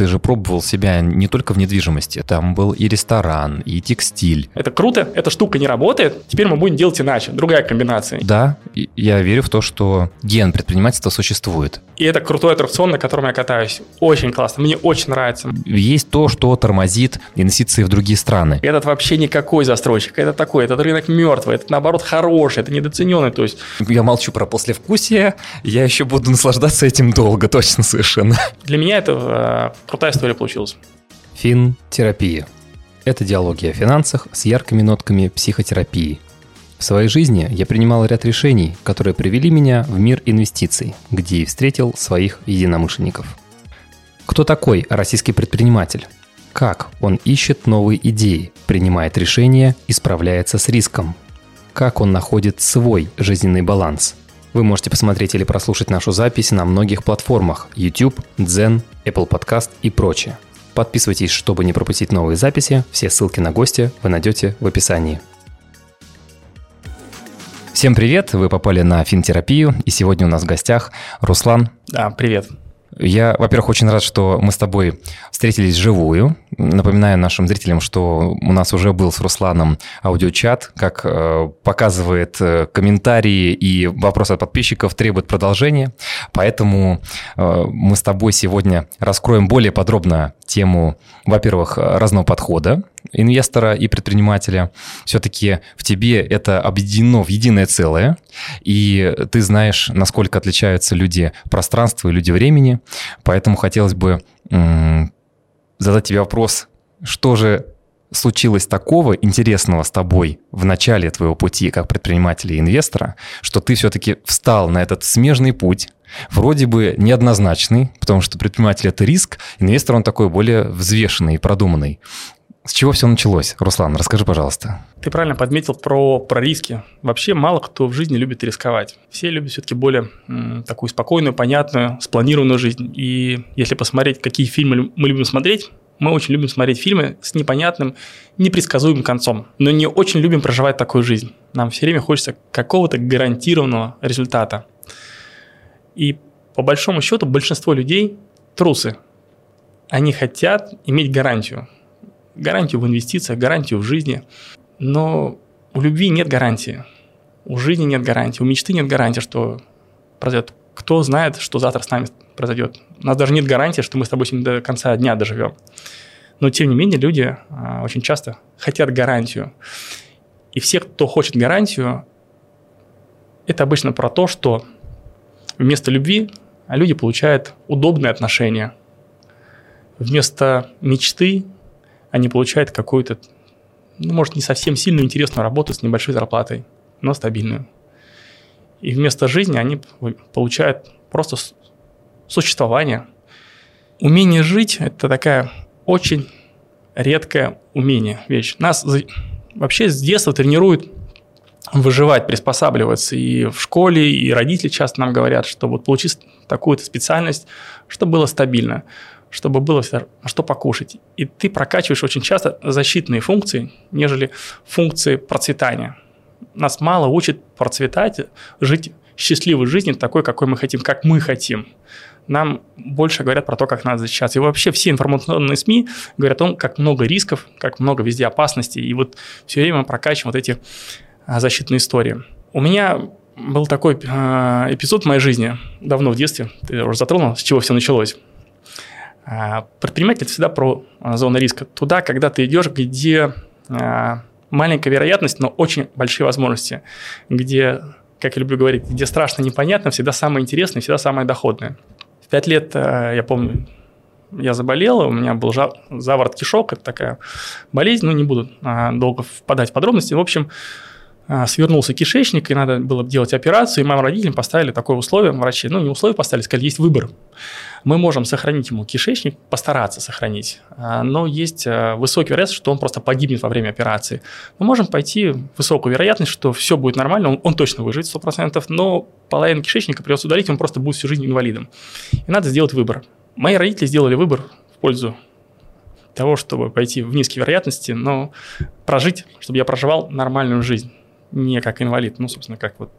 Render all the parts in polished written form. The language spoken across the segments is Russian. ты же пробовал себя не только в недвижимости. Там был и ресторан, и текстиль. Это круто, эта штука не работает. Теперь мы будем делать иначе, другая комбинация. Да, я верю в то, что ген предпринимательства существует. И это крутой аттракцион, на котором я катаюсь. Очень классно, мне очень нравится. Есть то, что тормозит инвестиции в другие страны. Этот вообще никакой застройщик, это такой, этот рынок мертвый, этот наоборот хороший, это недооцененный. То есть... Я молчу про послевкусие, я еще буду наслаждаться этим долго, точно совершенно. Для меня это крутая история получилась. ФинТерапия. Это диалоги о финансах с яркими нотками психотерапии. В своей жизни я принимал ряд решений, которые привели меня в мир инвестиций, где и встретил своих единомышленников. Кто такой российский предприниматель? Как он ищет новые идеи, принимает решения и справляется с риском? Как он находит свой жизненный баланс? Вы можете посмотреть или прослушать нашу запись на многих платформах YouTube, Дзен, Apple Podcast и прочее. Подписывайтесь, чтобы не пропустить новые записи. Все ссылки на гостя вы найдете в описании. Всем привет! Вы попали на ФинТерапию, и сегодня у нас в гостях Руслан. Да, привет. Я, во-первых, очень рад, что мы с тобой встретились вживую. Напоминаю нашим зрителям, что у нас уже был с Русланом аудиочат, как показывает комментарии и вопросы от подписчиков требуют продолжения. Поэтому мы с тобой сегодня раскроем более подробно тему, во-первых, разного подхода инвестора и предпринимателя. Все-таки в тебе это объединено в единое целое, и ты знаешь, насколько отличаются люди пространства и люди времени. Поэтому хотелось бы задать тебе вопрос, что же случилось такого интересного с тобой в начале твоего пути как предпринимателя и инвестора, что ты все-таки встал на этот смежный путь, вроде бы неоднозначный, потому что предприниматель – это риск, инвестор – он такой более взвешенный и продуманный. С чего все началось? Руслан, расскажи, пожалуйста. Ты правильно подметил про риски. Вообще мало кто в жизни любит рисковать. Все любят все-таки более такую спокойную, понятную, спланированную жизнь. И если посмотреть, какие фильмы мы любим смотреть, мы очень любим смотреть фильмы с непонятным, непредсказуемым концом. Но не очень любим проживать такую жизнь. Нам все время хочется какого-то гарантированного результата. И по большому счету большинство людей трусы. Они хотят иметь гарантию. Гарантию в инвестициях, гарантию в жизни. Но у любви нет гарантии, у жизни нет гарантии, у мечты нет гарантии, что произойдет. Кто знает, что завтра с нами произойдет. У нас даже нет гарантии, что мы с тобой сегодня до конца дня доживем. Но тем не менее люди очень часто хотят гарантию. И все, кто хочет гарантию, это обычно про то, что вместо любви люди получают удобные отношения. Вместо мечты они получают какую-то, может, не совсем сильную, интересную работу с небольшой зарплатой, но стабильную. И вместо жизни они получают просто существование. Умение жить – это такая очень редкое умение, вещь. Нас вообще с детства тренируют выживать, приспосабливаться. И в школе, и родители часто нам говорят, что вот получить такую-то специальность, чтобы было стабильно, чтобы было что покушать. И ты прокачиваешь очень часто защитные функции, нежели функции процветания. Нас мало учат процветать, жить счастливой жизнью такой, какой мы хотим, как мы хотим. Нам больше говорят про то, как надо защищаться. И вообще все информационные СМИ говорят о том, как много рисков, как много везде опасностей. И вот все время мы прокачиваем вот эти защитные истории. У меня был такой эпизод в моей жизни давно в детстве. Ты уже затронул, с чего все началось. Предприниматель всегда про зону риска. Туда, когда ты идешь, где маленькая вероятность, но очень большие возможности. Где, как я люблю говорить, где страшно непонятно, всегда самое интересное, всегда самое доходное. В 5 лет, я помню, я заболел, у меня был заворот кишок, это такая болезнь, но не буду долго впадать в подробности. В общем, свернулся кишечник, и надо было делать операцию, и моим родителям поставили такое условие, врачи, ну, не условие поставили, сказали, есть выбор. Мы можем сохранить ему кишечник, постараться сохранить, но есть высокая вероятность, что он просто погибнет во время операции. Мы можем пойти в высокую вероятность, что все будет нормально, он точно выживет 100%, но половину кишечника придется удалить, он просто будет всю жизнь инвалидом. И надо сделать выбор. Мои родители сделали выбор в пользу того, чтобы пойти в низкие вероятности, но прожить, чтобы я проживал нормальную жизнь. Не как инвалид, ну, собственно, как вот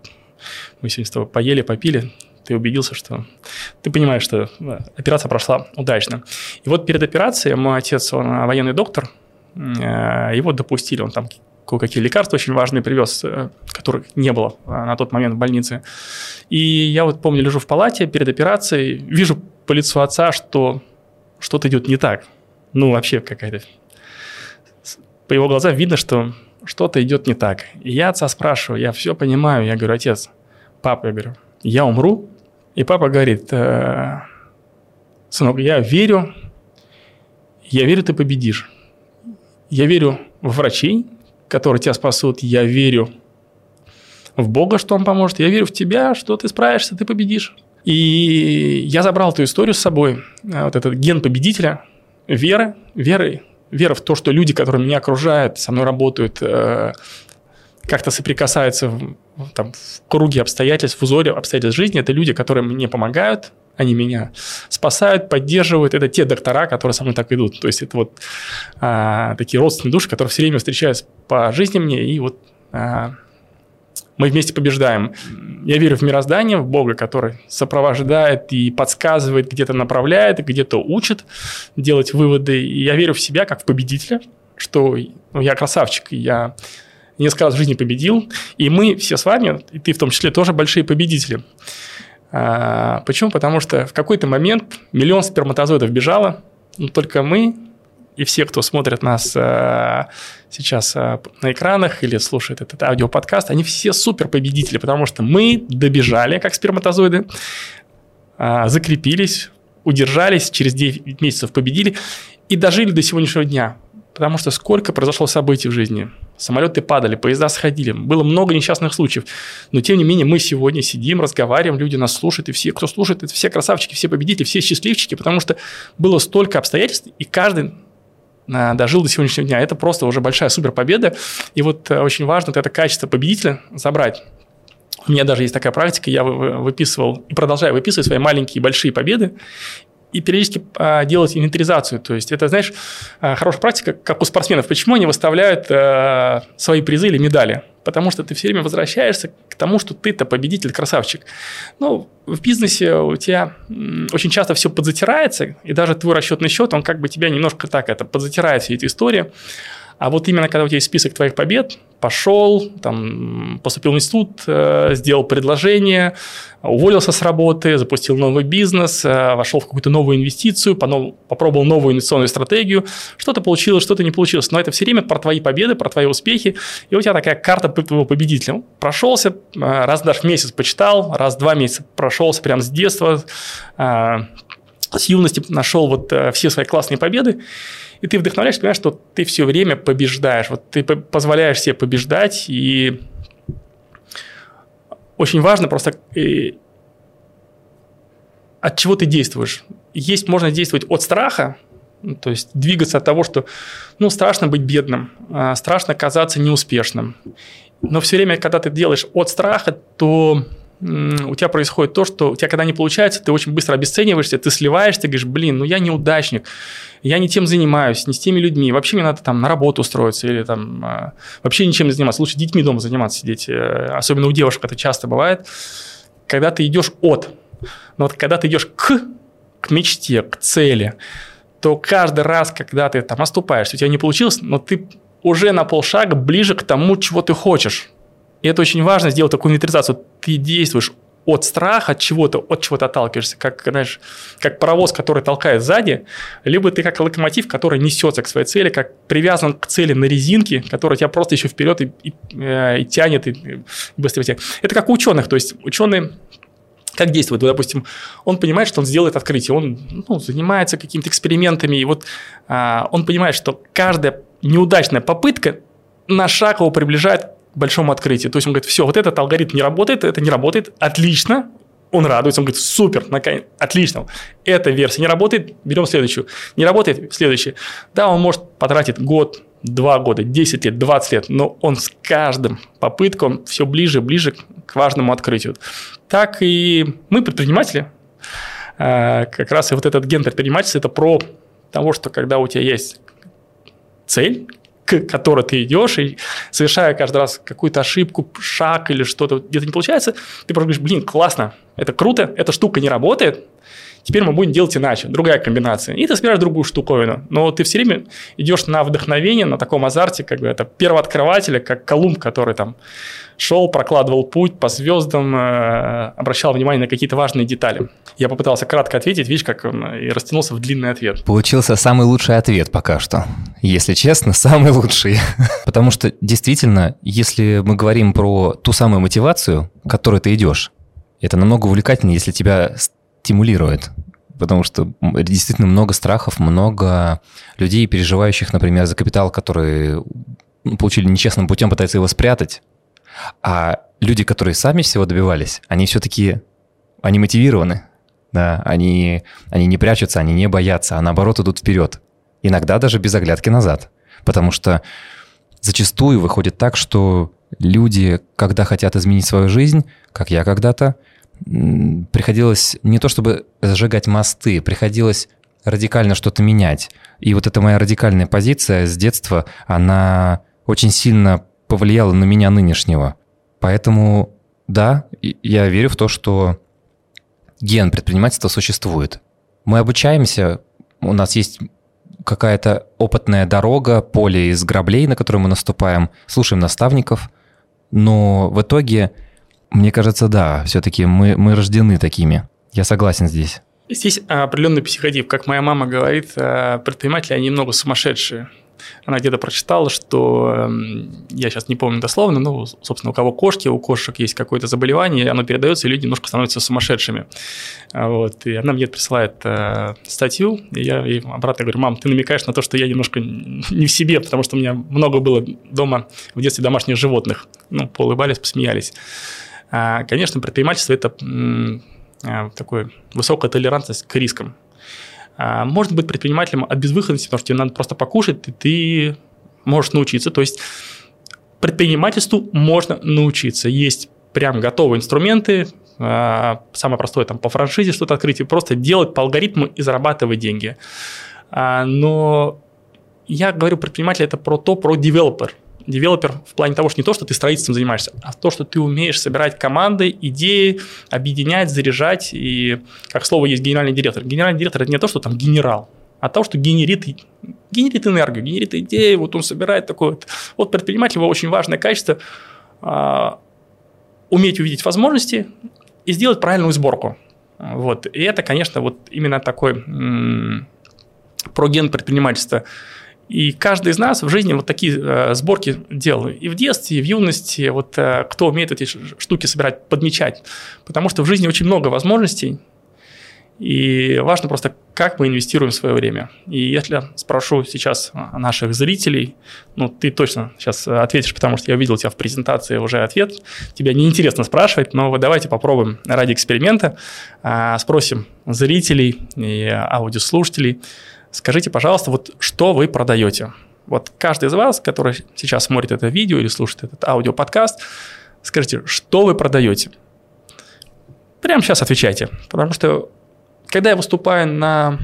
мы сегодня с тобой поели, попили, ты убедился, что ты понимаешь, что операция прошла удачно. И вот перед операцией мой отец, он военный доктор, его допустили, он там кое-какие лекарства очень важные привез, которых не было на тот момент в больнице. И я вот помню, лежу в палате перед операцией, вижу по лицу отца, что что-то идет не так. Ну, вообще какая-то... По его глазам видно, что что-то идет не так. И я отца спрашиваю, я все понимаю, я говорю: отец, папа, я говорю, я умру. И папа говорит: сынок, я верю, ты победишь. Я верю в врачей, которые тебя спасут. Я верю в Бога, что Он поможет. Я верю в тебя, что ты справишься, ты победишь. И я забрал эту историю с собой, вот этот ген победителя, вера в то, что люди, которые меня окружают, со мной работают, как-то соприкасаются там, в круге обстоятельств, в узоре обстоятельств жизни. Это люди, которые мне помогают, они меня спасают, поддерживают. Это те доктора, которые со мной так идут. То есть это вот такие родственные души, которые все время встречаются по жизни мне. И вот мы вместе побеждаем. Я верю в мироздание, в Бога, который сопровождает и подсказывает, где-то направляет, где-то учит делать выводы. И я верю в себя как в победителя, что я красавчик, я несколько раз в жизни победил. И мы все с вами, и ты в том числе, тоже большие победители. Почему? Потому что в какой-то момент 1 миллион сперматозоидов бежало, но только мы и все, кто смотрит нас сейчас на экранах или слушает этот аудиоподкаст, они все суперпобедители, потому что мы добежали, как сперматозоиды, закрепились, удержались, через 9 месяцев победили и дожили до сегодняшнего дня. Потому что сколько произошло событий в жизни. Самолеты падали, поезда сходили. Было много несчастных случаев. Но, тем не менее, мы сегодня сидим, разговариваем, люди нас слушают. И все, кто слушает, это все красавчики, все победители, все счастливчики. Потому что было столько обстоятельств, и каждый дожил до сегодняшнего дня. Это просто уже большая суперпобеда. И вот очень важно вот это качество победителя забрать. У меня даже есть такая практика. Я выписывал и продолжаю выписывать свои маленькие и большие победы. И периодически делать инвентаризацию. То есть, это, знаешь, хорошая практика, как у спортсменов. Почему они выставляют свои призы или медали? Потому что ты все время возвращаешься к тому, что ты-то победитель, красавчик. Ну, в бизнесе у тебя очень часто все подзатирается, и даже твой расчетный счет, он как бы тебя немножко так это подзатирает, вся эта история. А вот именно когда у тебя есть список твоих побед, пошел, там, поступил в институт, сделал предложение, уволился с работы, запустил новый бизнес, вошел в какую-то новую инвестицию, попробовал новую инвестиционную стратегию, что-то получилось, что-то не получилось. Но это все время про твои победы, про твои успехи. И у тебя такая карта твоего победителя. Прошелся, раз даже в месяц почитал, раз в 2 месяца прошелся прям с детства, с юности нашел вот все свои классные победы. И ты вдохновляешься, понимаешь, что ты все время побеждаешь. Вот ты позволяешь себе побеждать. И очень важно просто, от чего ты действуешь. Есть можно действовать от страха, то есть двигаться от того, что страшно быть бедным, страшно казаться неуспешным. Но все время, когда ты делаешь от страха, то у тебя происходит то, что у тебя когда не получается, ты очень быстро обесцениваешься, ты сливаешься, ты говоришь: я неудачник, я не тем занимаюсь, не с теми людьми, вообще мне надо там на работу устроиться или там вообще ничем не заниматься, лучше детьми дома заниматься, сидеть, особенно у девушек это часто бывает, когда ты идешь от, но вот когда ты идешь к мечте, к цели, то каждый раз, когда ты там оступаешься, у тебя не получилось, но ты уже на полшага ближе к тому, чего ты хочешь. И это очень важно, сделать такую инвентаризацию. Ты действуешь от страха, от чего-то отталкиваешься, как паровоз, который толкает сзади, либо ты как локомотив, который несется к своей цели, как привязан к цели на резинке, которая тебя просто еще вперед и тянет, и быстрее тянет. Это как у ученых, то есть ученые как действуют? Допустим, он понимает, что он сделает открытие, он занимается какими-то экспериментами, и вот он понимает, что каждая неудачная попытка на шаг его приближает к большому открытию. То есть он говорит: все, вот этот алгоритм не работает, это не работает, отлично. Он радуется, он говорит: супер, наконец, отлично. Эта версия не работает, берем следующую. Не работает, следующая. Да, он может потратить год, 2 года, 10 лет, 20 лет, но он с каждым попыткой он все ближе и ближе к важному открытию. Так и мы, предприниматели, как раз и вот этот ген предпринимательства, это про того, что когда у тебя есть цель, к которой ты идешь, и совершая каждый раз какую-то ошибку, шаг или что-то где-то не получается, ты просто говоришь, блин, классно, это круто, эта штука не работает, теперь мы будем делать иначе, другая комбинация. И ты собираешь другую штуковину. Но ты все время идешь на вдохновение, на таком азарте, как бы это первооткрывателя, как Колумб, который там шел, прокладывал путь по звездам, обращал внимание на какие-то важные детали. Я попытался кратко ответить, видишь, как он и растянулся в длинный ответ. Получился самый лучший ответ пока что. Если честно, самый лучший. Потому что действительно, если мы говорим про ту самую мотивацию, к которой ты идешь, это намного увлекательнее, если тебя стимулирует, потому что действительно много страхов, много людей, переживающих, например, за капитал, которые получили нечестным путем, пытаются его спрятать. А люди, которые сами всего добивались, они все-таки, они мотивированы, да? Они не прячутся, они не боятся, а наоборот идут вперед. Иногда даже без оглядки назад, потому что зачастую выходит так, что люди, когда хотят изменить свою жизнь, как я когда-то, приходилось не то чтобы сжигать мосты, приходилось радикально что-то менять. И вот эта моя радикальная позиция с детства, она очень сильно повлияла на меня нынешнего. Поэтому, да, я верю в то, что ген предпринимательства существует. Мы обучаемся, у нас есть какая-то опытная дорога, поле из граблей, на которое мы наступаем, слушаем наставников, но в итоге... Мне кажется, да, все-таки мы рождены такими. Я согласен здесь. Здесь определенный психотип. Как моя мама говорит, предприниматели, они немного сумасшедшие. Она где-то прочитала, что, я сейчас не помню дословно, но, собственно, у кого кошки, у кошек есть какое-то заболевание, оно передается, и люди немножко становятся сумасшедшими. Вот. И она мне присылает статью, и я ей обратно говорю, мам, ты намекаешь на то, что я немножко не в себе, потому что у меня много было дома в детстве домашних животных. Ну, поулыбались, посмеялись. Конечно, предпринимательство – это такая высокая толерантность к рискам. Можно быть предпринимателем от безвыходности, потому что тебе надо просто покушать, и ты можешь научиться. То есть предпринимательству можно научиться. Есть прям готовые инструменты. Самое простое там по франшизе что-то открыть и просто делать по алгоритму и зарабатывать деньги. Но я говорю, предприниматель – это про то, про девелопер. Девелопер в плане того, что не то, что ты строительством занимаешься, а то, что ты умеешь собирать команды, идеи, объединять, заряжать. И, как слово есть, генеральный директор. Генеральный директор – это не то, что там генерал, а то, что генерит энергию, генерит идеи. Вот он собирает такое. Вот предприниматель, его очень важное качество – уметь увидеть возможности и сделать правильную сборку. Вот. И это, конечно, вот именно такой проген предпринимательства. И каждый из нас в жизни вот такие сборки делал. И в детстве, и в юности. Вот кто умеет эти штуки собирать, подмечать. Потому что в жизни очень много возможностей. И важно просто, как мы инвестируем свое время. И если я спрошу сейчас наших зрителей, ну, ты точно сейчас ответишь, потому что я видел у тебя в презентации уже ответ. Тебя неинтересно спрашивать, но давайте попробуем ради эксперимента. Спросим зрителей и аудиослушателей. Скажите, пожалуйста, вот что вы продаете? Вот каждый из вас, который сейчас смотрит это видео или слушает этот аудиоподкаст, скажите, что вы продаете? Прямо сейчас отвечайте. Потому что, когда я выступаю на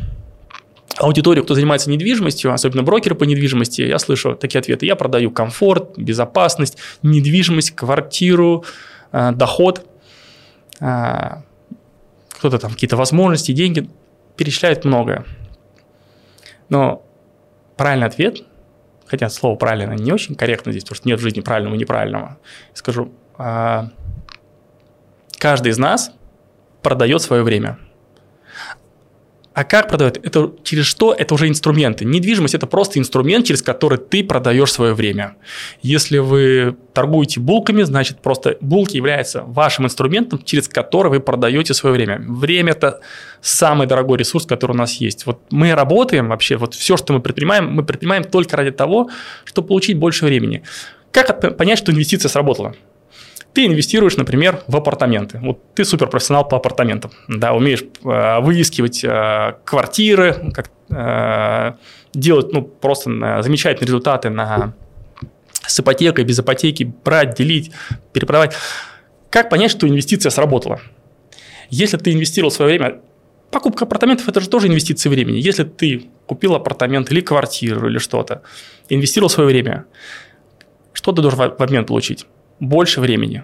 аудиторию, кто занимается недвижимостью, особенно брокеры по недвижимости, я слышу такие ответы. Я продаю комфорт, безопасность, недвижимость, квартиру, доход, кто-то там какие-то возможности, деньги, перечисляет многое. Но правильный ответ, хотя слово «правильно» не очень корректно здесь, потому что нет в жизни правильного и неправильного. Скажу, каждый из нас продает свое время. А как продает? Это через что? Это уже инструменты. Недвижимость – это просто инструмент, через который ты продаешь свое время. Если вы торгуете булками, значит, просто булки являются вашим инструментом, через который вы продаете свое время. Время – это самый дорогой ресурс, который у нас есть. Вот мы работаем вообще, вот все, что мы предпринимаем только ради того, чтобы получить больше времени. Как понять, что инвестиция сработала? Ты инвестируешь, например, в апартаменты. Вот ты суперпрофессионал по апартаментам. Да, умеешь выискивать квартиры, делать просто замечательные результаты с ипотекой, без ипотеки, брать, делить, перепродавать. Как понять, что инвестиция сработала? Если ты инвестировал свое время Покупка апартаментов – это же тоже инвестиции времени. Если ты купил апартамент или квартиру, или что-то, инвестировал свое время, что ты должен в обмен получить? Больше времени.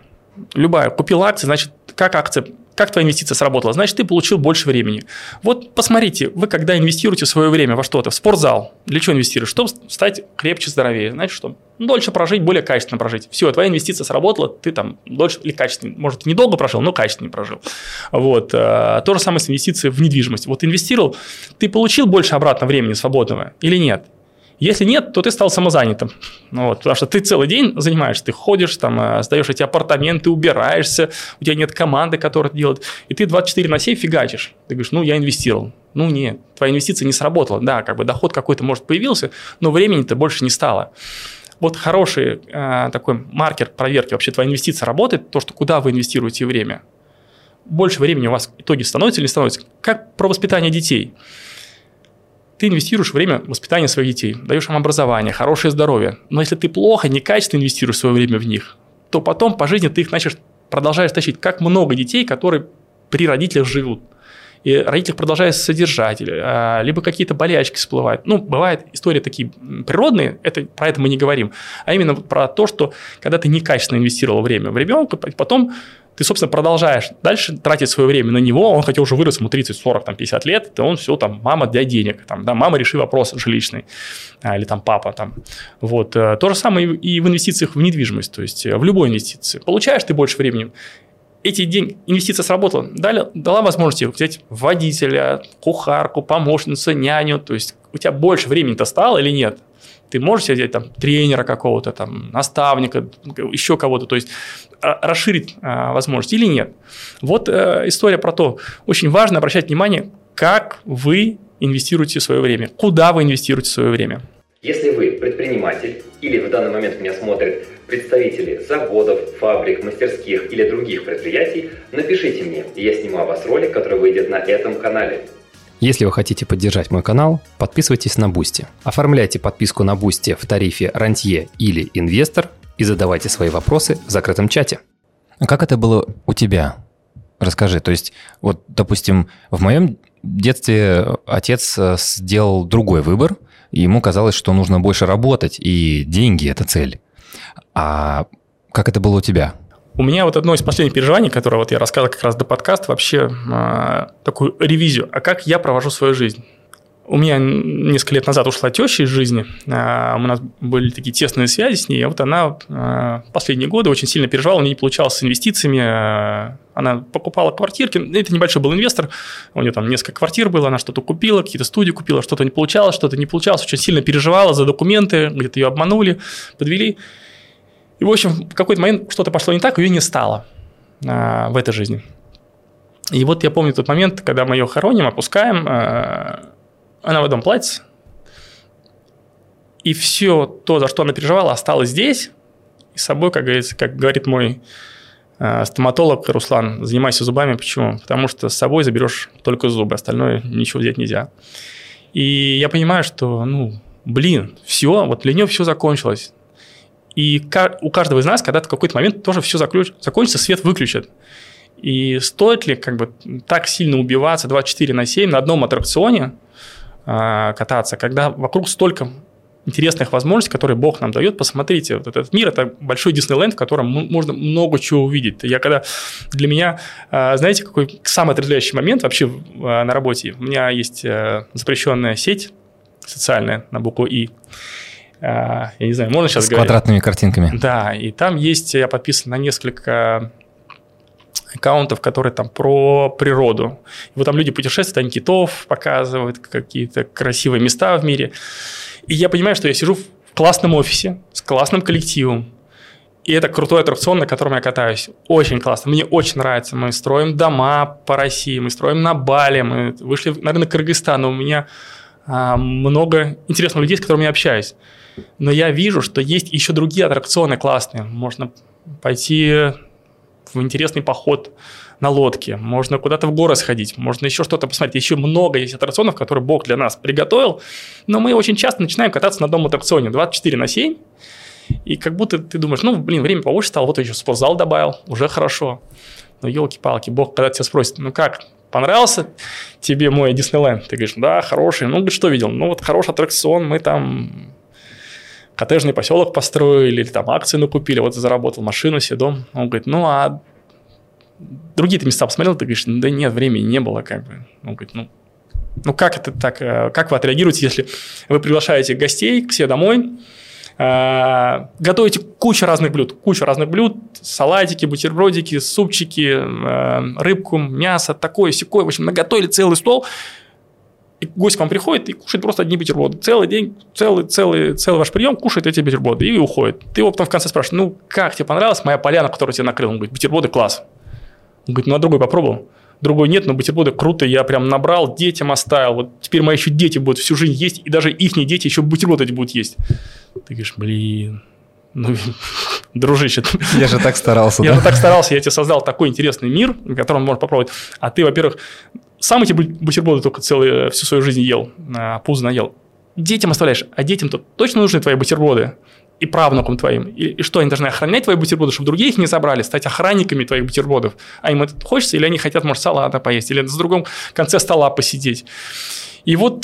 Любая. Купил акции, значит, как твоя инвестиция сработала? Значит, ты получил больше времени. Вот посмотрите, вы когда инвестируете свое время во что-то, в спортзал, для чего инвестируешь? Чтобы стать крепче, здоровее. Значит, что? Дольше прожить, более качественно прожить. Все, твоя инвестиция сработала, ты там дольше или качественно. Может, недолго прожил, но качественно прожил. Вот. То же самое с инвестицией в недвижимость. Вот инвестировал, ты получил больше обратно времени свободного или нет? Если нет, то ты стал самозанятым, вот, потому что ты целый день занимаешься, ты ходишь, там, сдаешь эти апартаменты, убираешься, у тебя нет команды, которая это делает, и ты 24/7 фигачишь. Ты говоришь, я инвестировал. Нет, твоя инвестиция не сработала. Да, доход какой-то, может, появился, но времени-то больше не стало. Вот хороший такой маркер проверки, вообще твоя инвестиция работает, то, что куда вы инвестируете время. Больше времени у вас в итоге становится или не становится. Как про воспитание детей. Ты инвестируешь время в воспитание своих детей, даешь им образование, хорошее здоровье. Но если ты плохо, некачественно инвестируешь свое время в них, то потом по жизни ты их продолжаешь тащить. Как много детей, которые при родителях живут. И родителей продолжают содержать, либо какие-то болячки всплывают. Бывают истории такие природные, про это мы не говорим, а именно про то, что когда ты некачественно инвестировал время в ребенка, потом ты, собственно, продолжаешь дальше тратить свое время на него, он хотя уже вырос ему 30, 40, 50 лет, то он все, мама, дай денег, мама, реши вопрос жилищный, или папа. Вот. То же самое и в инвестициях в недвижимость, то есть в любой инвестиции. Получаешь ты больше времени, эти деньги, инвестиция сработала, дала возможность взять водителя, кухарку, помощницу, няню, то есть у тебя больше времени-то стало или нет? Ты можешь себе взять тренера какого-то, наставника, еще кого-то, то есть расширить возможность или нет. Вот история про то, очень важно обращать внимание, как вы инвестируете свое время, куда вы инвестируете свое время. Если вы предприниматель или в данный момент меня смотрят представители заводов, фабрик, мастерских или других предприятий, напишите мне, и я сниму о вас ролик, который выйдет на этом канале. Если вы хотите поддержать мой канал, подписывайтесь на Boosty. Оформляйте подписку на Boosty в тарифе «Рантье» или «Инвестор» и задавайте свои вопросы в закрытом чате. Как это было у тебя? Расскажи. То есть, допустим, в моем детстве отец сделал другой выбор, и ему казалось, что нужно больше работать, и деньги – это цель. А как это было у тебя? У меня одно из последних переживаний, которое я рассказывал как раз до подкаста, вообще такую ревизию, как я провожу свою жизнь. У меня несколько лет назад ушла теща из жизни, у нас были такие тесные связи с ней, а она последние годы очень сильно переживала, у нее не получалось с инвестициями, она покупала квартирки, это небольшой был инвестор, у нее несколько квартир было, она что-то купила, какие-то студии купила, что-то не получалось, очень сильно переживала за документы, где-то ее обманули, подвели. И, в общем, в какой-то момент что-то пошло не так, ее не стало в этой жизни. И я помню тот момент, когда мы ее хороним, опускаем, она в этом платье, и все то, за что она переживала, осталось здесь. И с собой, как говорит мой стоматолог Руслан, занимайся зубами. Почему? Потому что с собой заберешь только зубы, остальное ничего взять нельзя. И я понимаю, что, все, для нее все закончилось. И у каждого из нас когда-то в какой-то момент тоже все закончится, свет выключат. И стоит ли так сильно убиваться 24/7 на одном аттракционе кататься, когда вокруг столько интересных возможностей, которые Бог нам дает? Посмотрите, этот мир – это большой Диснейленд, в котором можно много чего увидеть. Для меня, знаете, какой самый отрезвляющий момент вообще на работе? У меня есть запрещенная сеть социальная на букву «И». Я не знаю, можно сейчас говорить? С квадратными картинками. Да, и там есть, я подписан на несколько аккаунтов, которые про природу. И там люди путешествуют, они китов показывают, какие-то красивые места в мире. И я понимаю, что я сижу в классном офисе, с классным коллективом. И это крутой аттракцион, на котором я катаюсь. Очень классно, мне очень нравится. Мы строим дома по России, мы строим на Бали, мы вышли на рынок Кыргызстана. У меня много интересных людей, с которыми я общаюсь. Но я вижу, что есть еще другие аттракционы классные. Можно пойти в интересный поход на лодке, можно куда-то в горы сходить, можно еще что-то посмотреть. Еще много есть аттракционов, которые Бог для нас приготовил, но мы очень часто начинаем кататься на одном аттракционе 24/7, и как будто ты думаешь, время побольше стало, еще спортзал добавил, уже хорошо. Но елки-палки, Бог когда тебя спросит, как понравился тебе мой Диснейленд? Ты говоришь, да, хороший. Ну, говорит, что видел? Ну, вот хороший аттракцион, мы там коттеджный поселок построили, или там акции накупили, вот заработал машину, себе дом. Он говорит, ну, а другие-то места посмотрел? Ты говоришь, да нет, времени не было, как бы. Он говорит, ну как это так, как вы отреагируете, если вы приглашаете гостей к себе домой, готовите кучу разных блюд, салатики, бутербродики, супчики, рыбку, мясо, такое-сякое, в общем, наготовили целый стол, и гость к вам приходит и кушает просто одни бутерброды. Целый день, целый ваш прием кушает эти бутерброды и уходит. Ты его потом в конце спрашиваешь, ну как тебе понравилась моя поляна, которую тебе накрыл? Он говорит, бутерброды класс. Он говорит, ну а другой попробовал? Другой нет, но бутерброды круто, я прям набрал, детям оставил. Вот теперь мои еще дети будут всю жизнь есть, и даже ихние дети еще бутерброды будут есть. Ты говоришь, блин, ну, дружище. Я же так старался. Я тебе создал такой интересный мир, в котором можно попробовать. А ты, во-первых, сам эти бутерброды только всю свою жизнь ел, пузо наел. Детям оставляешь, а детям-то точно нужны твои бутерброды. И правнукам твоим. И что, они должны охранять твои бутерброды, чтобы другие их не забрали, стать охранниками твоих бутербродов? А им это хочется, или они хотят, может, салата поесть, или с другом в конце стола посидеть. И вот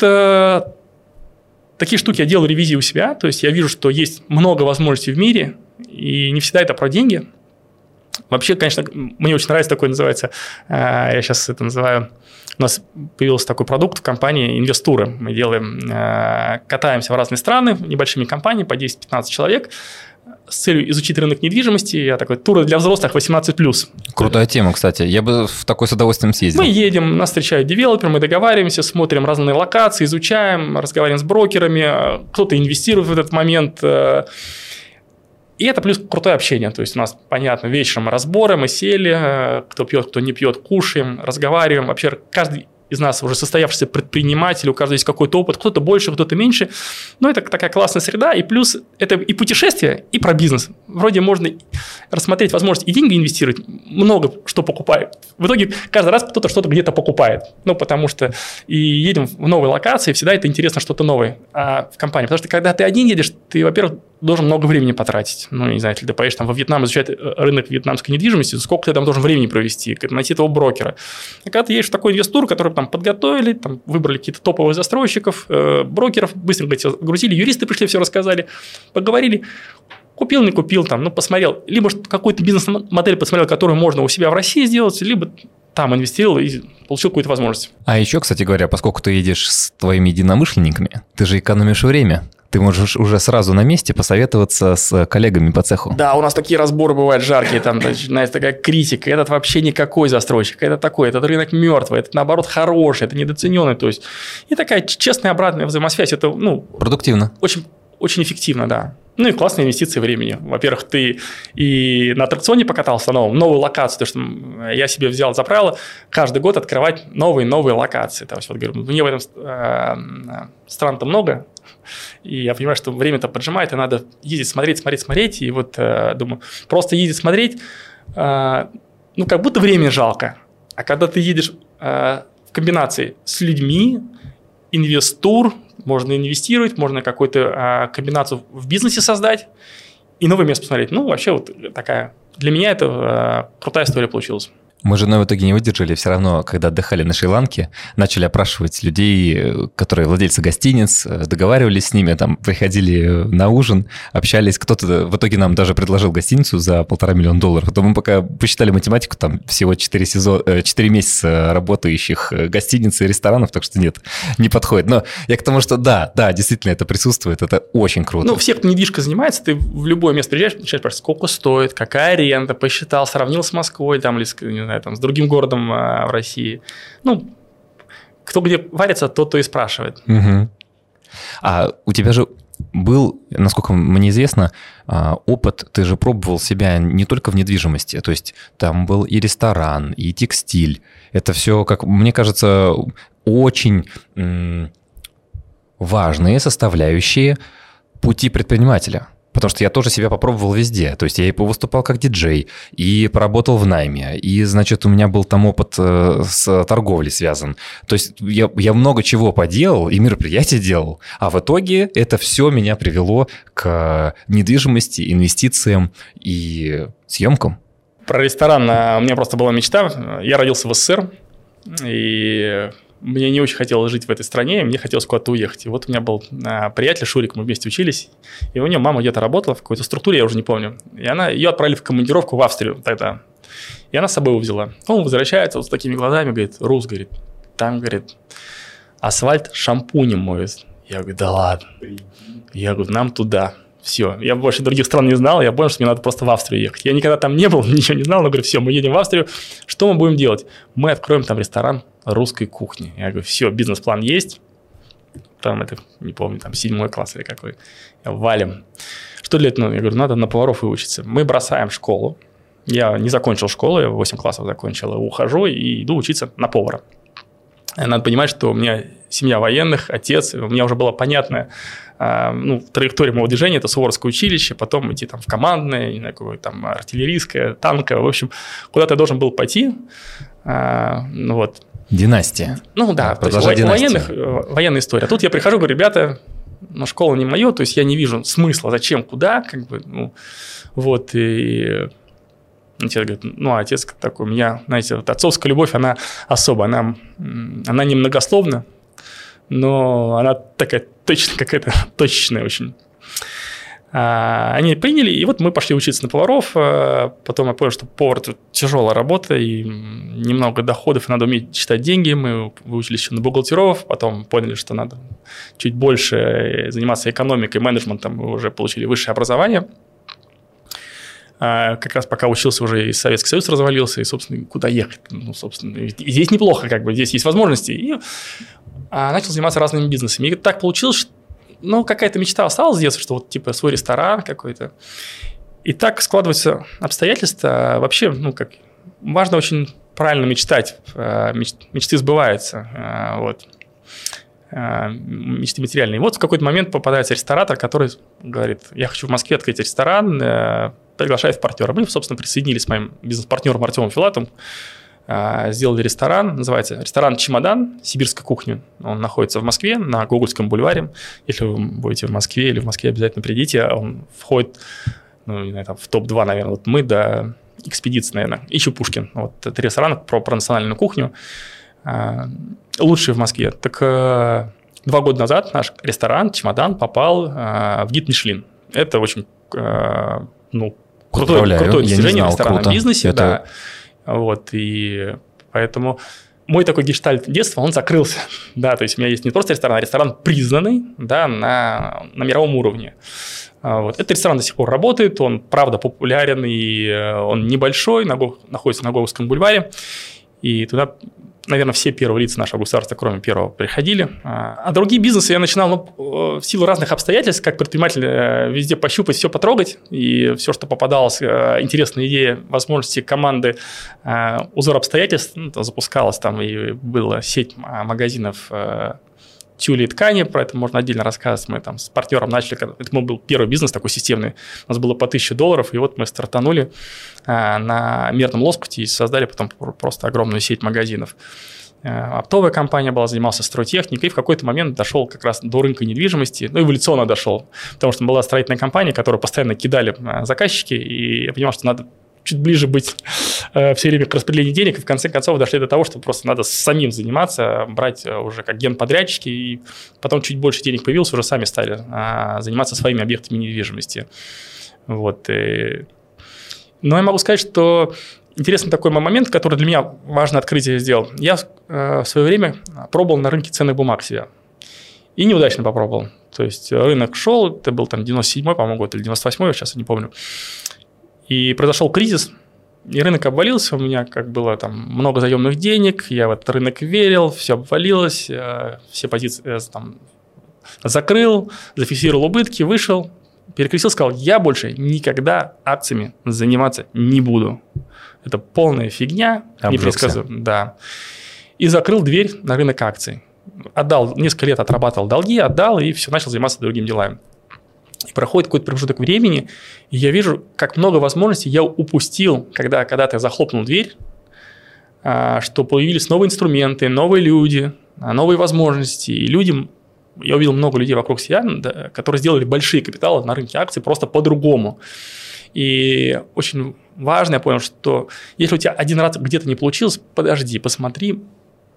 такие штуки я делаю ревизии у себя. То есть я вижу, что есть много возможностей в мире, и не всегда это про деньги. Вообще, конечно, мне очень нравится такое, называется, я сейчас это называю, у нас появился такой продукт в компании «Инвестуры». Мы делаем, катаемся в разные страны, небольшими компаниями, по 10-15 человек, с целью изучить рынок недвижимости. Я такой, туры для взрослых 18+. Крутая тема, кстати. Я бы в такой с удовольствием съездил. Мы едем, нас встречают девелоперы, мы договариваемся, смотрим разные локации, изучаем, разговариваем с брокерами, кто-то инвестирует в этот момент. И это плюс крутое общение, то есть у нас, понятно, вечером разборы, мы сели, кто пьет, кто не пьет, кушаем, разговариваем. Вообще каждый из нас уже состоявшийся предприниматель, у каждого есть какой-то опыт, кто-то больше, кто-то меньше. Но это такая классная среда, и плюс это и путешествие, и про бизнес. Вроде можно рассмотреть возможность и деньги инвестировать, много что покупают. В итоге каждый раз кто-то что-то где-то покупает, ну потому что и едем в новые локации, всегда это интересно что-то новое в компании. Потому что когда ты один едешь, ты, во-первых, должен много времени потратить. Ну, не знаю, если ты поедешь там, во Вьетнам изучать рынок вьетнамской недвижимости, сколько ты там должен времени провести, найти этого брокера. А когда ты едешь в такой инвестур, который там подготовили, там, выбрали какие-то топовых застройщиков, брокеров, быстренько тебя грузили, юристы пришли, все рассказали, поговорили, купил, не купил, там, ну, посмотрел. Либо какую-то бизнес-модель посмотрел, которую можно у себя в России сделать, либо там инвестировал и получил какую-то возможность. А еще, кстати говоря, поскольку ты едешь с твоими единомышленниками, ты же экономишь время. Ты можешь уже сразу на месте посоветоваться с коллегами по цеху. Да, у нас такие разборы бывают жаркие, там, знаете, такая критика. Этот вообще никакой застройщик, это такой, этот рынок мертвый, этот, наоборот, хороший, это недооцененный. То есть, и такая честная обратная взаимосвязь. Это, ну, продуктивно. Очень, очень эффективно, да. Ну и классные инвестиции времени. Во-первых, ты и на аттракционе покатался, новую локацию, потому что я себе взял за правило каждый год открывать новые локации. То есть, вот говорю, мне в этом стран-то много, и я понимаю, что время-то поджимает, и надо ездить, смотреть. И вот думаю, просто ездить, смотреть, ну как будто времени жалко. А когда ты едешь в комбинации с людьми, инвестур, можно инвестировать, можно какую-то комбинацию в бизнесе создать и новое место посмотреть. Ну, вообще, вот такая для меня это крутая история получилась. Мы с женой в итоге не выдержали, все равно, когда отдыхали на Шри-Ланке, начали опрашивать людей, которые владельцы гостиниц, договаривались с ними, там, приходили на ужин, общались, кто-то в итоге нам даже предложил гостиницу за $1,5 миллиона, а то мы пока посчитали математику, там всего 4 месяца работающих гостиниц и ресторанов, так что нет, не подходит. Но я к тому, что да, действительно это присутствует, это очень круто. Ну, все, кто недвижкой занимается, ты в любое место приезжаешь, начинаешь спрашивать, сколько стоит, какая аренда, посчитал, сравнил с Москвой, там, или с другим городом в России. Ну, кто где варится, тот и спрашивает. Угу. А у тебя же был, насколько мне известно, опыт, ты же пробовал себя не только в недвижимости, то есть там был и ресторан, и текстиль. Это все, как мне кажется, очень важные составляющие пути предпринимателя. Потому что я тоже себя попробовал везде. То есть я и выступал как диджей, и поработал в найме, и, значит, у меня был там опыт с торговлей связан. То есть я много чего поделал, и мероприятия делал. А в итоге это все меня привело к недвижимости, инвестициям и съемкам. Про ресторан. У меня просто была мечта. Я родился в СССР. и мне не очень хотелось жить в этой стране, и мне хотелось куда-то уехать. И вот у меня был приятель Шурик, мы вместе учились, и у нее мама где-то работала в какой-то структуре, я уже не помню, и ее отправили в командировку в Австрию тогда, и она с собой его взяла. Он возвращается вот с такими глазами, говорит: Рус, говорит, там, говорит, асфальт шампунем моют. Я говорю: да ладно. Я говорю: нам туда. Все, я больше других стран не знал, я понял, что мне надо просто в Австрию ехать. Я никогда там не был, ничего не знал, но говорю: все, мы едем в Австрию, что мы будем делать? Мы откроем там ресторан русской кухни. Я говорю: все, бизнес-план есть, там это, не помню, там 7 класс или какой, валим. Что для этого? Я говорю: надо на поваров выучиться. Мы бросаем школу, я не закончил школу, я 8 классов закончил, ухожу и иду учиться на повара. Надо понимать, что у меня семья военных, отец, у меня уже была понятная траектория моего движения, это Суворовское училище, потом идти там в командное, не знаю, там артиллерийское, танковое, в общем, куда-то я должен был пойти. Династия. Ну да, продолжай, то есть военная история. Тут я прихожу, говорю: ребята, школа не моя, то есть я не вижу смысла, зачем, куда, Отец говорит: отец такой, у меня, вот отцовская любовь, она особая, она не многословна, но она такая точная, какая-то точечная очень. Они приняли, и вот мы пошли учиться на поваров, потом я понял, что повар – это тяжелая работа, и немного доходов, надо уметь считать деньги, мы выучились еще на бухгалтеров, потом поняли, что надо чуть больше заниматься экономикой, менеджментом, мы уже получили высшее образование. Как раз пока учился, уже и Советский Союз развалился, и, собственно, куда ехать? И здесь неплохо, здесь есть возможности. И начал заниматься разными бизнесами. И так получилось, что какая-то мечта осталась с детства, что свой ресторан какой-то. И так складываются обстоятельства. Вообще, важно очень правильно мечтать. Мечты сбываются. Мечты материальные. Вот в какой-то момент попадается ресторатор, который говорит: я хочу в Москве открыть ресторан, приглашаю в партнера. Мы, собственно, присоединились с моим бизнес-партнером Артемом Филатовым, сделали ресторан, называется ресторан «Чемодан», сибирской кухни. Он находится в Москве, на Гогольском бульваре. Если вы будете в Москве или в Москве, обязательно придите. Он входит, в топ-2, наверное, мы до «Экспедиции», наверное, еще «Пушкин». Это ресторан про национальную кухню. Лучший в Москве. Так 2 года назад наш ресторан «Чемодан» попал в «Гид Мишлин». Это очень крутое достижение в ресторанном бизнесе. Это... Да. И поэтому мой такой гештальт детства, он закрылся. Да, то есть у меня есть не просто ресторан, а ресторан признанный, на мировом уровне. Этот ресторан до сих пор работает, он, правда, популярен, и он небольшой, находится на Гоголевском бульваре, и туда... Наверное, все первые лица нашего государства, кроме первого, приходили. А другие бизнесы я начинал в силу разных обстоятельств, как предприниматель, везде пощупать, все потрогать. И все, что попадалось, интересные идеи, возможности команды, узор обстоятельств, запускалась там и была сеть магазинов тюли и ткани, про это можно отдельно рассказывать. Мы там с партнером начали, это был первый бизнес такой системный, у нас было по $1000, и вот мы стартанули на Мерном Лоскуте и создали потом просто огромную сеть магазинов. Оптовая компания была, занимался стройтехникой, и в какой-то момент дошел как раз до рынка недвижимости, эволюционно дошел, потому что была строительная компания, которую постоянно кидали заказчики, и я понимал, что надо чуть ближе быть все время к распределению денег, и в конце концов дошли до того, что просто надо самим заниматься, брать уже как генподрядчики, и потом чуть больше денег появилось, уже сами стали заниматься своими объектами недвижимости. Но я могу сказать, что интересный такой момент, который для меня важное открытие сделал. Я в свое время пробовал на рынке ценных бумаг себя. И неудачно попробовал. То есть рынок шел, это был там 97-й, по-моему, год, или 98-й, сейчас я не помню. И произошел кризис, и рынок обвалился. У меня было там много заемных денег, я в этот рынок верил, все обвалилось, все позиции там закрыл, зафиксировал убытки, вышел, перекрестил, сказал: я больше никогда акциями заниматься не буду. Это полная фигня, непредсказуемо. Да. И закрыл дверь на рынок акций. Отдал, несколько лет отрабатывал долги, отдал, и все, начал заниматься другим делами. И проходит какой-то промежуток времени, и я вижу, как много возможностей я упустил, когда когда-то я захлопнул дверь, что появились новые инструменты, новые люди, новые возможности. И людям, я увидел много людей вокруг себя, которые сделали большие капиталы на рынке акций просто по-другому. И очень важно, я понял, что если у тебя один раз где-то не получилось, подожди, посмотри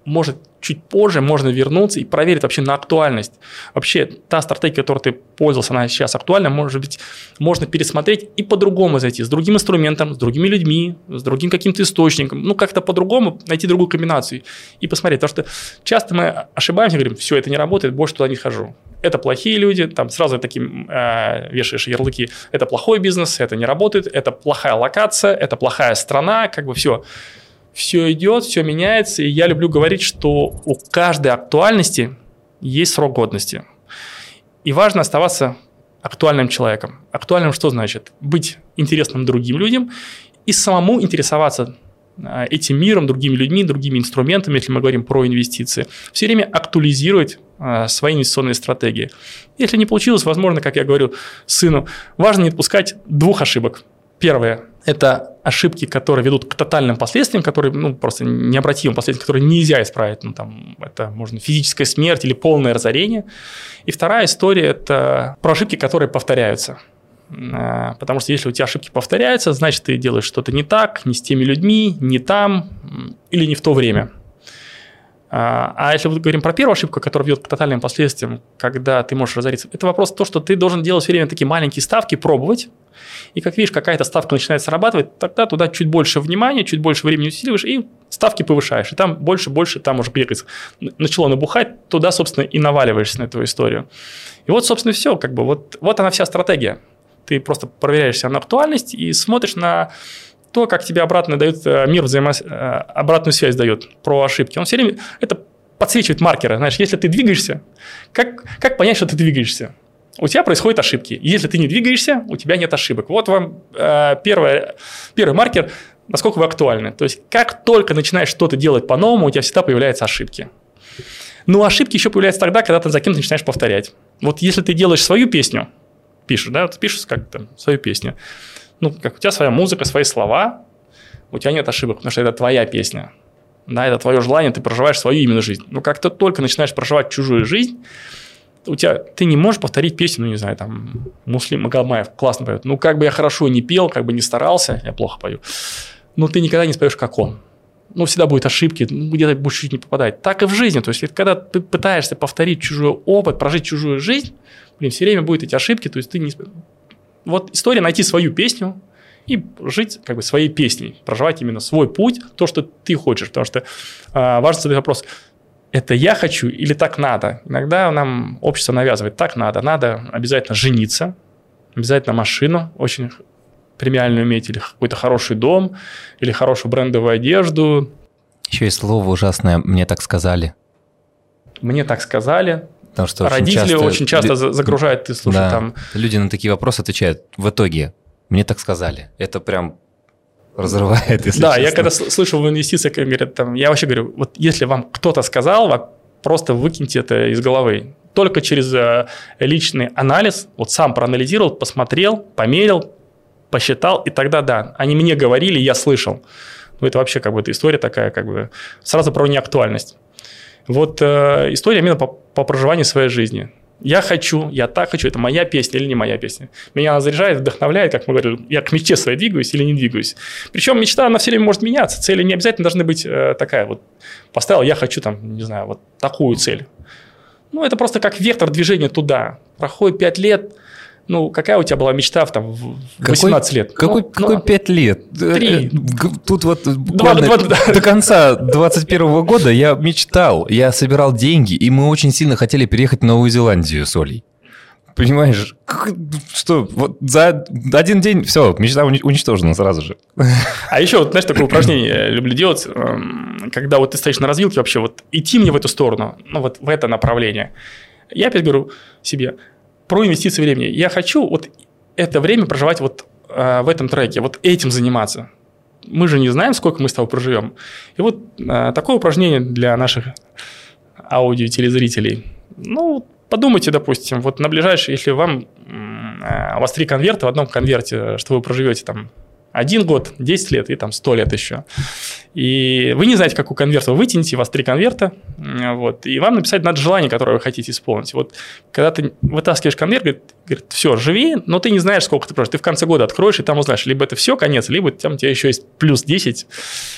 может, чуть позже можно вернуться и проверить вообще на актуальность. Вообще, та стратегия, которой ты пользовался, она сейчас актуальна, может быть, можно пересмотреть и по-другому зайти, с другим инструментом, с другими людьми, с другим каким-то источником, ну, как-то по-другому найти другую комбинацию и посмотреть. Потому что часто мы ошибаемся, говорим, все, это не работает, больше туда не хожу. Это плохие люди, там сразу такие вешаешь ярлыки, это плохой бизнес, это не работает, это плохая локация, это плохая страна, как бы все. Все идет, все меняется, и я люблю говорить, что у каждой актуальности есть срок годности. И важно оставаться актуальным человеком. Актуальным что значит? Быть интересным другим людям и самому интересоваться этим миром, другими людьми, другими инструментами, если мы говорим про инвестиции. Все время актуализировать свои инвестиционные стратегии. Если не получилось, возможно, как я говорю сыну, важно не допускать двух ошибок. Первое – это ошибки, которые ведут к тотальным последствиям, которые, ну, просто необратимым последствиям, которые нельзя исправить. Ну, там, это, можно, физическая смерть или полное разорение. И вторая история – это про ошибки, которые повторяются. Потому что если у тебя ошибки повторяются, значит, ты делаешь что-то не так, не с теми людьми, не там или не в то время. А если мы говорим про первую ошибку, которая ведет к тотальным последствиям, когда ты можешь разориться, это вопрос то, что ты должен делать все время такие маленькие ставки, пробовать. И как видишь, какая-то ставка начинает срабатывать, тогда туда чуть больше внимания, чуть больше времени усиливаешь и ставки повышаешь. И там больше, там уже начало набухать, туда, собственно, и наваливаешься на эту историю. И вот, собственно, все. Как бы, вот она вся стратегия. Ты просто проверяешься на актуальность и смотришь на то, как тебе обратно дает мир, обратную связь дает про ошибки. Он все время это подсвечивает маркеры. Знаешь, если ты двигаешься, как понять, что ты двигаешься? У тебя происходят ошибки. Если ты не двигаешься, у тебя нет ошибок. Вот вам первый маркер, насколько вы актуальны. То есть, как только начинаешь что-то делать по-новому, у тебя всегда появляются ошибки. Но ошибки еще появляются тогда, когда ты за кем-то начинаешь повторять. Вот если ты делаешь свою песню, пишешь как-то свою песню, ну, как у тебя своя музыка, свои слова, у тебя нет ошибок, потому что это твоя песня. Да, это твое желание, ты проживаешь свою именно жизнь. Но как ты только начинаешь проживать чужую жизнь, ты не можешь повторить песню, Муслим Магомаев классно поет. Ну, как бы я хорошо не пел, как бы не старался, я плохо пою. Но ты никогда не споешь, как он. Ну, всегда будут ошибки, где-то будешь чуть не попадать. Так и в жизни. То есть, когда ты пытаешься повторить чужой опыт, прожить чужую жизнь, все время будут эти ошибки, то есть, ты не споешь. Вот история найти свою песню и жить как бы своей песней, проживать именно свой путь, то, что ты хочешь. Потому что важно задать вопрос, это я хочу или так надо? Иногда нам общество навязывает, так надо. Надо обязательно жениться, обязательно машину, очень премиальную иметь, или какой-то хороший дом, или хорошую брендовую одежду. Еще и слово ужасное «мне так сказали». «Мне так сказали». Потому что родители очень часто загружают, ты слушай, да, там. Люди на такие вопросы отвечают. В итоге, мне так сказали. Это прям разрывает, если честно. Я когда слышал в инвестициях, говорят, я вообще говорю, вот если вам кто-то сказал, просто выкиньте это из головы. Только через личный анализ, вот сам проанализировал, посмотрел, померил, посчитал, и тогда да. Они мне говорили, я слышал. Ну, это вообще как бы история такая, как бы сразу про неактуальность. Вот история именно по проживанию своей жизни. Я хочу, я так хочу, это моя песня или не моя песня. Меня она заряжает, вдохновляет, как мы говорили, я к мечте своей двигаюсь или не двигаюсь. Причем мечта, она все время может меняться. Цели не обязательно должны быть такая. Вот поставил, я хочу, вот такую цель. Ну, это просто как вектор движения туда. Проходит 5 лет. Ну, какая у тебя была мечта в 18 лет? Какой 5 лет? 3. Тут вот буквально до конца 2021 года я мечтал, я собирал деньги, и мы очень сильно хотели переехать в Новую Зеландию с Олей. Понимаешь, что вот за один день все, мечта уничтожена сразу же. А еще, такое упражнение я люблю делать, когда ты стоишь на развилке вообще, идти мне в эту сторону, в это направление. Я опять говорю себе... Про инвестиции времени. Я хочу это время проживать в этом треке, этим заниматься. Мы же не знаем, сколько мы с тобой проживем. И такое упражнение для наших аудио-телезрителей. Ну, подумайте, допустим, на ближайшие, если у вас 3 конверта, в одном конверте, что вы проживете 1 год, 10 лет и 100 лет еще. И вы не знаете, какой конверт вы вытянете, у вас 3 конверта, и вам написать надо желание, которое вы хотите исполнить. Когда ты вытаскиваешь конверт, говорит, все, живи, но ты не знаешь, сколько ты прожил. Ты в конце года откроешь и там узнаешь, либо это все, конец, либо там у тебя еще есть плюс 10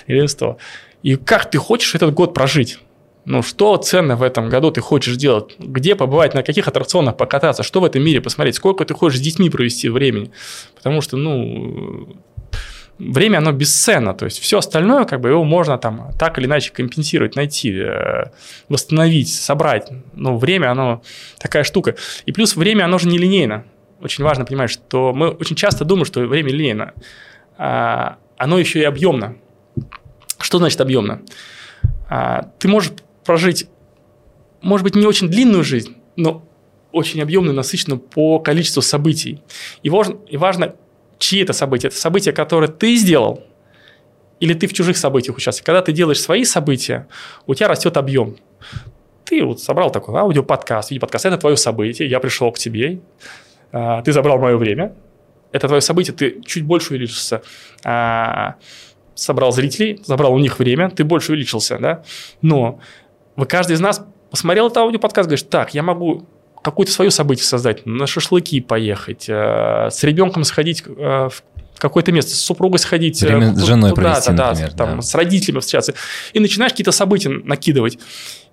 или 100. И как ты хочешь этот год прожить? ну, что ценно в этом году ты хочешь делать, где побывать, на каких аттракционах покататься, что в этом мире посмотреть, сколько ты хочешь с детьми провести времени, потому что, ну, время, оно бесценно, то есть все остальное, как бы, его можно там так или иначе компенсировать, найти, восстановить, собрать, но время, оно такая штука, и плюс время, оно же нелинейно, очень важно понимать, что мы очень часто думаем, что время линейно, оно еще и объемно. Что значит объемно? Ты можешь прожить, может быть, не очень длинную жизнь, но очень объемную, насыщенную по количеству событий. И важно, чьи это события. Это события, которые ты сделал, или ты в чужих событиях участвуешь. Когда ты делаешь свои события, у тебя растет объем. Ты вот собрал такой аудиоподкаст, видеоподкаст. Это твое событие, я пришел к тебе, ты забрал мое время. Это твое событие, ты чуть больше увеличился. Собрал зрителей, забрал у них время, ты больше увеличился, да? Но вы, каждый из нас посмотрел этот аудиоподкаст, говоришь, так, я могу какое-то свое событие создать, на шашлыки поехать, с ребенком сходить в какое-то место, с супругой сходить время с женой туда, провести, да, например, там, да, с родителями встречаться. И начинаешь какие-то события накидывать.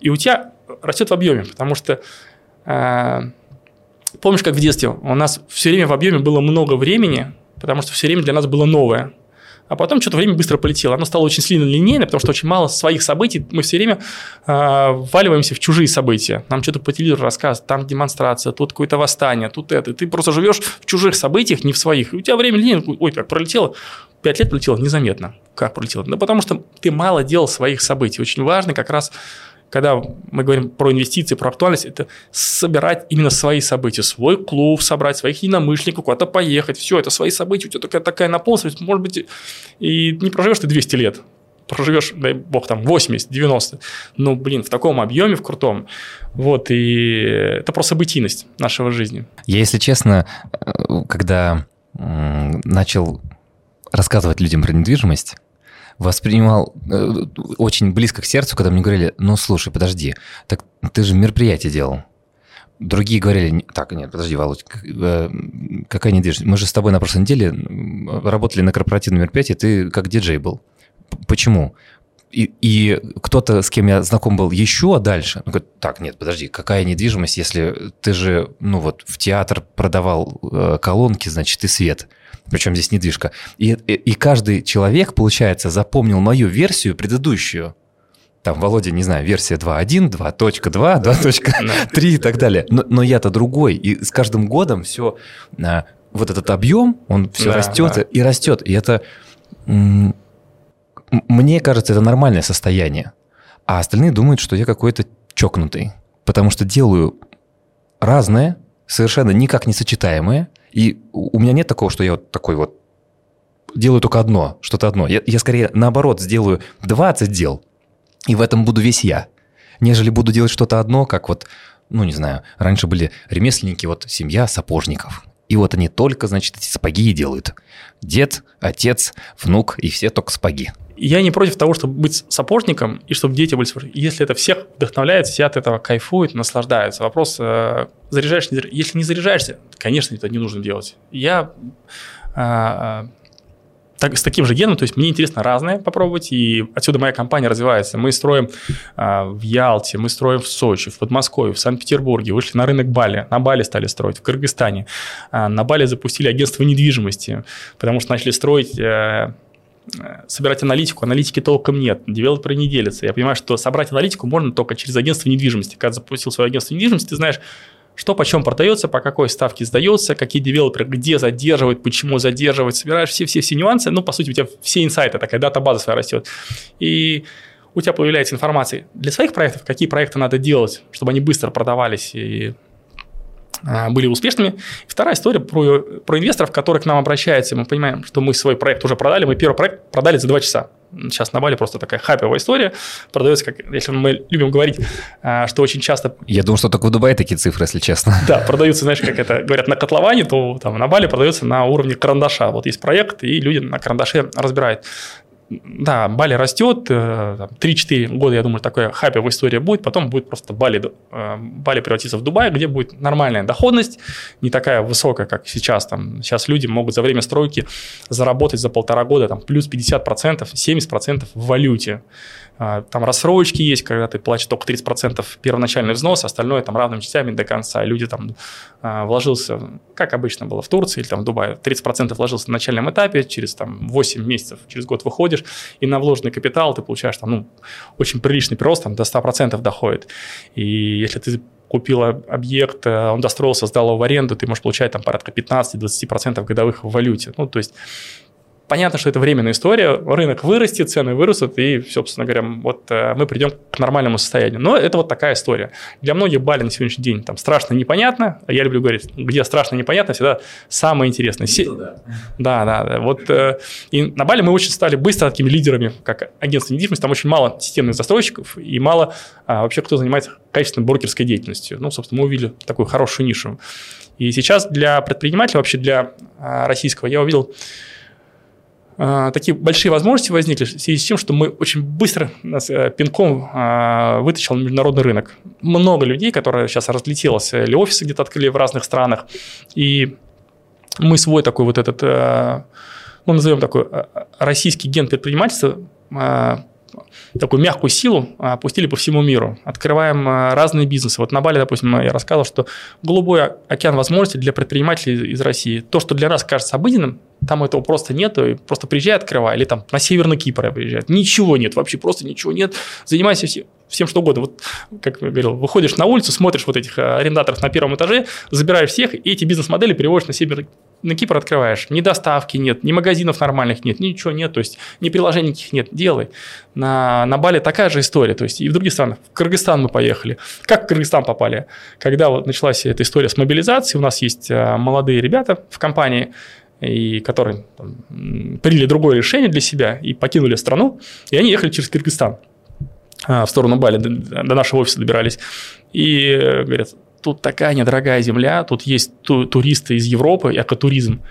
И у тебя растет в объеме, потому что... Помнишь, как в детстве у нас все время в объеме было много времени, потому что все время для нас было новое. А потом что-то время быстро полетело. Оно стало очень сильно линейно, потому что очень мало своих событий. Мы все время вваливаемся в чужие события. Нам что-то по телевизору рассказывают, там демонстрация, тут какое-то восстание, тут это. Ты просто живешь в чужих событиях, не в своих. И у тебя время линейно. Ой, как пролетело. 5 лет пролетело незаметно. Как пролетело? Да потому что ты мало делал своих событий. Очень важно как раз, когда мы говорим про инвестиции, про актуальность, это собирать именно свои события. Свой клуб собрать, своих единомышленников, куда-то поехать. Все, это свои события. У тебя такая наполненность. Может быть, и не проживешь ты 200 лет. Проживешь, дай бог, там 80, 90. Ну, блин, в таком объеме, в крутом. Вот, и это просто бытийность нашего жизни. Я, если честно, когда начал рассказывать людям про недвижимость, воспринимал очень близко к сердцу, когда мне говорили, ну, слушай, подожди, так ты же мероприятие делал. Другие говорили, так, нет, подожди, Володь, какая недвижимость? Мы же с тобой на прошлой неделе работали на корпоративном мероприятии, ты как диджей был. Почему? И кто-то, с кем я знаком был еще дальше, говорит, так, нет, подожди, какая недвижимость, если ты же, ну, вот в театр продавал колонки, значит, и свет. Причем здесь недвижка. И каждый человек, получается, запомнил мою версию предыдущую. Там, Володя, не знаю, версия 2.1, 2.2, 2.3 и так далее. Но я-то другой. И с каждым годом все, вот этот объем, он все растет и растет. И это, мне кажется, это нормальное состояние. А остальные думают, что я какой-то чокнутый. Потому что делаю разное, совершенно никак не сочетаемое. И у меня нет такого, что я вот такой вот делаю только одно, что-то одно. Я скорее, наоборот, сделаю 20 дел, и в этом буду весь я, нежели буду делать что-то одно, как вот, ну, не знаю, раньше были ремесленники, вот семья сапожников. И вот они только, значит, эти сапоги и делают. Дед, отец, внук, и все только сапоги. Я не против того, чтобы быть сапожником, и чтобы дети были сапожниками. Если это всех вдохновляет, все от этого кайфуют, наслаждаются. Вопрос, заряжаешься, не заряжаешься. Если не заряжаешься, конечно, это не нужно делать. Я с таким же геном, то есть мне интересно разное попробовать, и отсюда моя компания развивается. Мы строим в Ялте, мы строим в Сочи, в Подмосковье, в Санкт-Петербурге, вышли на рынок Бали, на Бали стали строить, в Кыргызстане. На Бали запустили агентство недвижимости, потому что начали строить... собирать аналитику, аналитики толком нет, девелоперы не делятся. Я понимаю, что собрать аналитику можно только через агентство недвижимости. Когда запустил свое агентство недвижимости, ты знаешь, что почем продается, по какой ставке сдается, какие девелоперы где задерживают, почему задерживают, собираешь все-все-все нюансы. Ну, по сути, у тебя все инсайты, такая дата-база своя растет. И у тебя появляется информация для своих проектов, какие проекты надо делать, чтобы они быстро продавались и были успешными. Вторая история про инвесторов, которые к нам обращаются. Мы понимаем, что мы свой проект уже продали. Мы первый проект продали за 2 часа. Сейчас на Бали просто такая хайповая история. Продается, как, если мы любим говорить, что очень часто... Я думаю, что только в Дубае такие цифры, если честно. Да, продаются, знаешь, как это говорят, на котловане, то там на Бали продается на уровне карандаша. Вот есть проект, и люди на карандаше разбирают. да, Бали растет, 3-4 года, я думаю, такая хайповая история будет, потом будет просто Бали превратится в Дубай, где будет нормальная доходность, не такая высокая, как сейчас. Там, сейчас люди могут за время стройки заработать за 1,5 года там, плюс 50%, 70% в валюте. Там рассрочки есть, когда ты платишь только 30% первоначальный взнос, остальное там равными частями до конца. Люди там вложился, как обычно было в Турции или там в Дубае, 30% вложился на начальном этапе, через там 8 месяцев, через год выходишь, и на вложенный капитал ты получаешь там, ну, очень приличный прирост, там до 100% доходит. И если ты купил объект, он достроился, сдал его в аренду, ты можешь получать там порядка 15-20% годовых в валюте. Ну, то есть понятно, что это временная история, рынок вырастет, цены вырастут, и, собственно говоря, вот мы придем к нормальному состоянию. Но это вот такая история. Для многих Бали на сегодняшний день там страшно непонятно. Я люблю говорить, где страшно непонятно, всегда самое интересное. Да. Вот, и на Бали мы очень стали быстро такими лидерами, как агентство недвижимости. Там очень мало системных застройщиков и мало вообще кто занимается качественной брокерской деятельностью. Ну, собственно, мы увидели такую хорошую нишу. И сейчас для предпринимателя, вообще для российского, я увидел... Такие большие возможности возникли в связи с тем, что мы очень быстро нас пинком вытащил на международный рынок. Много людей, которые сейчас разлетелось, или офисы где-то открыли в разных странах. И мы свой такой вот этот, ну, назовем такой российский ген предпринимательства, такую мягкую силу пустили по всему миру. Открываем разные бизнесы. Вот на Бали, допустим, я рассказывал, что голубой океан возможностей для предпринимателей из России. То, что для нас кажется обыденным, там этого просто нету, и просто приезжай, открывай. Или там на Северный Кипр приезжает. Ничего нет, вообще просто ничего нет. Занимайся всем, что угодно. Вот, как я говорил, выходишь на улицу, смотришь вот этих арендаторов на первом этаже, забираешь всех, и эти бизнес-модели переводишь на Северный Кипр, открываешь. Ни доставки нет, ни магазинов нормальных нет, ничего нет, то есть ни приложений никаких нет. Делай. На Бали такая же история, то есть и в других странах. В Кыргызстан мы поехали. Как в Кыргызстан попали? Когда вот началась эта история с мобилизацией, у нас есть молодые ребята в компании, и которые там приняли другое решение для себя и покинули страну, и они ехали через Кыргызстан в сторону Бали, до нашего офиса добирались. И говорят, тут такая недорогая земля, тут есть туристы из Европы, экотуризм,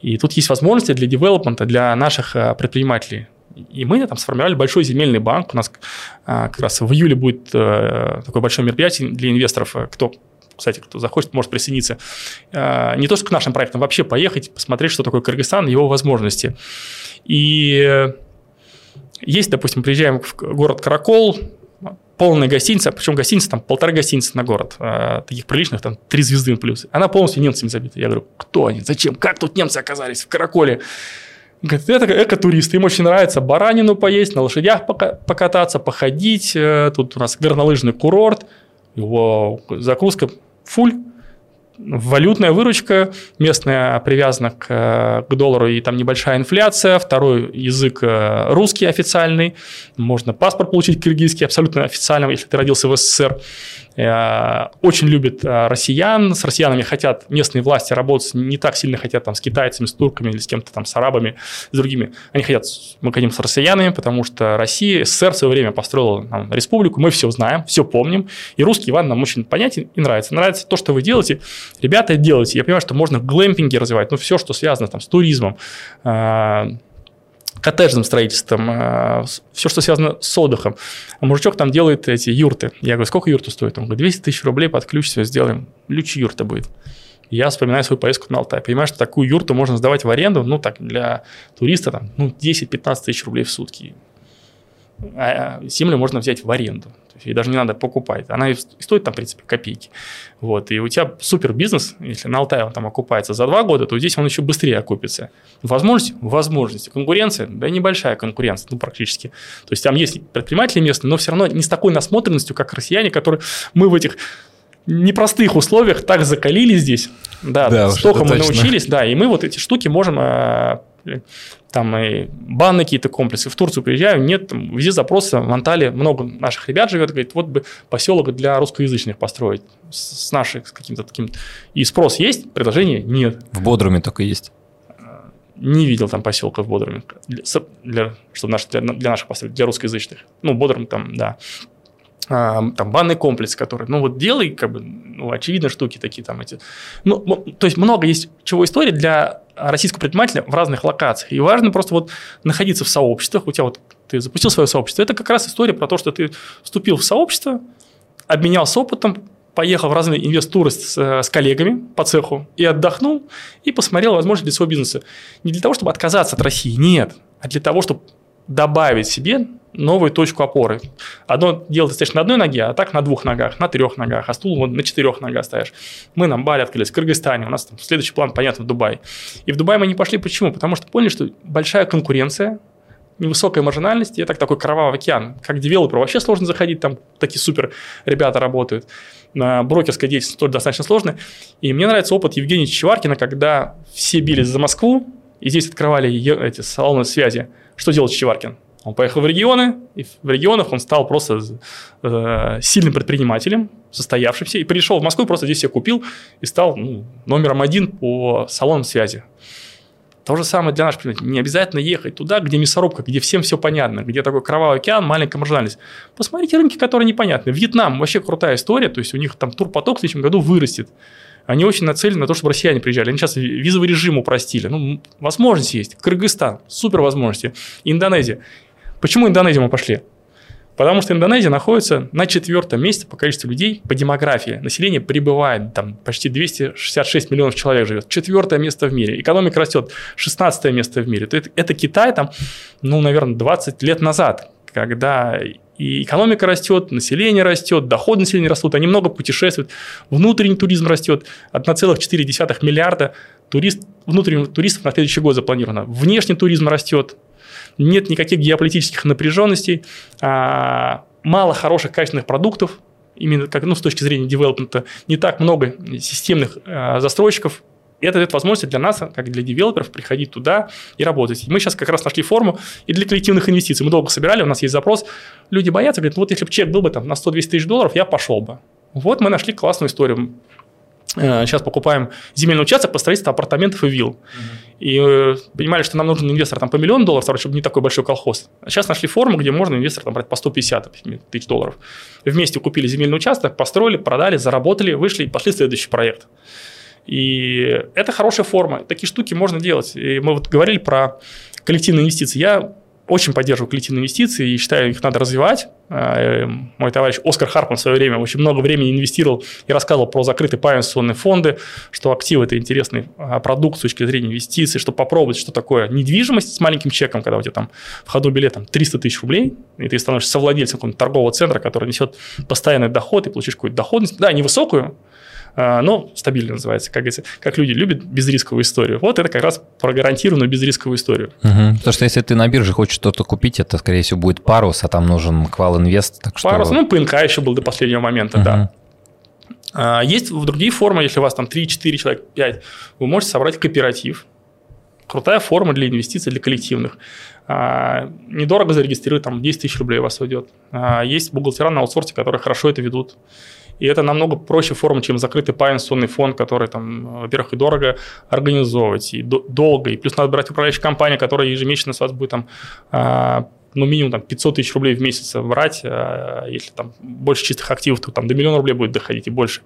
и тут есть возможности для девелопмента, для наших предпринимателей. И мы там сформировали большой земельный банк. У нас как раз в июле будет такое большое мероприятие для инвесторов, кто захочет, может присоединиться. Не то, что к нашим проектам, вообще поехать, посмотреть, что такое Кыргызстан, его возможности. И есть, допустим, приезжаем в город Каракол, полная гостиница, причем гостиница, там 1,5 гостиницы на город, таких приличных, там 3 звезды плюс. Она полностью немцами забита. Я говорю, кто они, зачем, как тут немцы оказались в Караколе? Говорит, это экотуристы, им очень нравится баранину поесть, на лошадях покататься, походить. Тут у нас горнолыжный курорт. Вау, закуска фуль, валютная выручка, местная привязана к доллару, и там небольшая инфляция, второй язык русский официальный, можно паспорт получить киргизский абсолютно официально, если ты родился в СССР. Очень любят россиян, с россиянами хотят местные власти работать, не так сильно хотят там с китайцами, с турками или с кем-то там, с арабами, с другими. Они хотят, мы хотим с россиянами, потому что Россия, СССР в свое время построила нам республику, мы все знаем, все помним, и русский Иван нам очень понятен и нравится. Нравится то, что вы делаете, ребята, делайте. Я понимаю, что можно глэмпинги развивать, ну, все, что связано там с туризмом, коттеджным строительством, все, что связано с отдыхом. А мужичок там делает эти юрты. Я говорю, сколько юрта стоит? Он говорит, 200 000 рублей, под ключ все сделаем. Лючи юрта будет. Я вспоминаю свою поездку на Алтай. Понимаю, что такую юрту можно сдавать в аренду, ну, так, для туриста, там, ну, 10-15 000 рублей в сутки. А землю можно взять в аренду. Ей даже не надо покупать. Она и стоит там, в принципе, копейки. Вот. И у тебя супер бизнес, если на Алтае он там окупается за 2 года, то здесь он еще быстрее окупится. Возможности? Возможности. Конкуренция? Да небольшая конкуренция, ну, практически. То есть там есть предприниматели местные, но все равно не с такой насмотренностью, как россияне, которые мы в этих непростых условиях так закалили здесь. Да, столько мы научились. Да, и мы вот эти штуки можем... Там и банные какие-то комплексы. В Турцию приезжаю, нет, там, везде запросы. В Анталии много наших ребят живет, говорит, вот бы поселок для русскоязычных построить. С наших, с каким-то таким... И спрос есть, предложение нет. В Бодруме только есть. Не видел там поселка в Бодруме, для наших построить, для русскоязычных. Ну, Бодрум там, да. Там банный комплекс, который, ну, вот делай, как бы, ну, очевидно, штуки такие там эти. Ну, то есть, много есть чего истории для российского предпринимателя в разных локациях. И важно просто вот находиться в сообществах. У тебя вот ты запустил свое сообщество. Это как раз история про то, что ты вступил в сообщество, обменялся опытом, поехал в разные инвест-туры с коллегами по цеху и отдохнул, и посмотрел возможности для своего бизнеса. Не для того, чтобы отказаться от России, нет, а для того, чтобы добавить себе новую точку опоры. Одно дело, ты стоишь на одной ноге, а так на двух ногах, на трех ногах, а стул на четырех ногах ставишь. Мы на Бали открылись, в Кыргызстане, у нас там следующий план, понятно, Дубай. И в Дубай мы не пошли, почему? Потому что поняли, что большая конкуренция, невысокая маржинальность, и это такой кровавый океан. Как девелоперу вообще сложно заходить, там такие супер ребята работают. На брокерской деятельности тоже достаточно сложно. И мне нравится опыт Евгения Чеваркина, когда все бились за Москву, и здесь открывали эти салоны связи. Что делал Чеваркин? Он поехал в регионы, и в регионах он стал просто сильным предпринимателем, состоявшимся, и пришел в Москву, и просто здесь все купил, и стал номером один по салонам связи. То же самое для наших предпринимателей. Не обязательно ехать туда, где мясорубка, где всем все понятно, где такой кровавый океан, маленькая маржинальность. Посмотрите рынки, которые непонятны. Вьетнам вообще крутая история, то есть у них там турпоток в следующем году вырастет. Они очень нацелены на то, чтобы россияне приезжали. Они сейчас визовый режим упростили. Возможности есть. Кыргызстан, супер возможности. Индонезия. Почему Индонезию мы пошли? Потому что Индонезия находится на 4-м месте по количеству людей, по демографии. Население прибывает, там почти 266 миллионов человек живет. 4-е место в мире. Экономика растет. 16-е место в мире. Это Китай, там, наверное, 20 лет назад, когда и экономика растет, население растет, доходы населения растут, они много путешествуют, внутренний туризм растет. 1,4 миллиарда внутренних туристов на следующий год запланировано. Внешний туризм растет. Нет никаких геополитических напряженностей, мало хороших качественных продуктов, именно как, с точки зрения девелопмента, не так много системных застройщиков. Это дает возможность для нас, как для девелоперов, приходить туда и работать. И мы сейчас как раз нашли форму и для коллективных инвестиций. Мы долго собирали, у нас есть запрос. Люди боятся, говорят, вот если бы чек был бы там на 100-200 тысяч долларов, я пошел бы. Вот мы нашли классную историю. Сейчас покупаем земельный участок по строительству апартаментов и вилл. И понимали, что нам нужен инвестор там, по $1 миллион, чтобы не такой большой колхоз. А сейчас нашли форму, где можно инвестор там, брать по 150 тысяч долларов. Вместе купили земельный участок, построили, продали, заработали, вышли и пошли в следующий проект. И это хорошая форма. Такие штуки можно делать. И мы вот говорили про коллективные инвестиции. Я очень поддерживаю коллективные инвестиции и считаю, их надо развивать. Мой товарищ Оскар Харпман в свое время очень много времени инвестировал и рассказывал про закрытые паевенционные фонды, что активы – это интересный продукт с точки зрения инвестиций, что попробовать, что такое недвижимость с маленьким чеком, когда у тебя там в ходу билет там, 300 тысяч рублей, и ты становишься совладельцем какого-то торгового центра, который несет постоянный доход, и получишь какую-то доходность, да, невысокую, но стабильно называется, как говорится, как люди любят безрисковую историю. Вот это как раз про гарантированную безрисковую историю. Угу. Потому что если ты на бирже хочешь что-то купить, это, скорее всего, будет парус, а там нужен квал инвест. Парус, ПНК еще был до последнего момента, да. А есть другие формы, если у вас там 3-4 человека, 5, вы можете собрать кооператив. Крутая форма для инвестиций, для коллективных. Недорого зарегистрировать, там 10 тысяч рублей у вас уйдет. Есть бухгалтера на аутсорсе, которые хорошо это ведут. И это намного проще форма, чем закрытый паевенционный фонд, который, там, во-первых, и дорого организовывать, и долго. И плюс надо брать управляющую компанию, которая ежемесячно с вас будет там, минимум там, 500 тысяч рублей в месяц брать. Если там больше чистых активов, то там до $1 миллион рублей будет доходить и больше.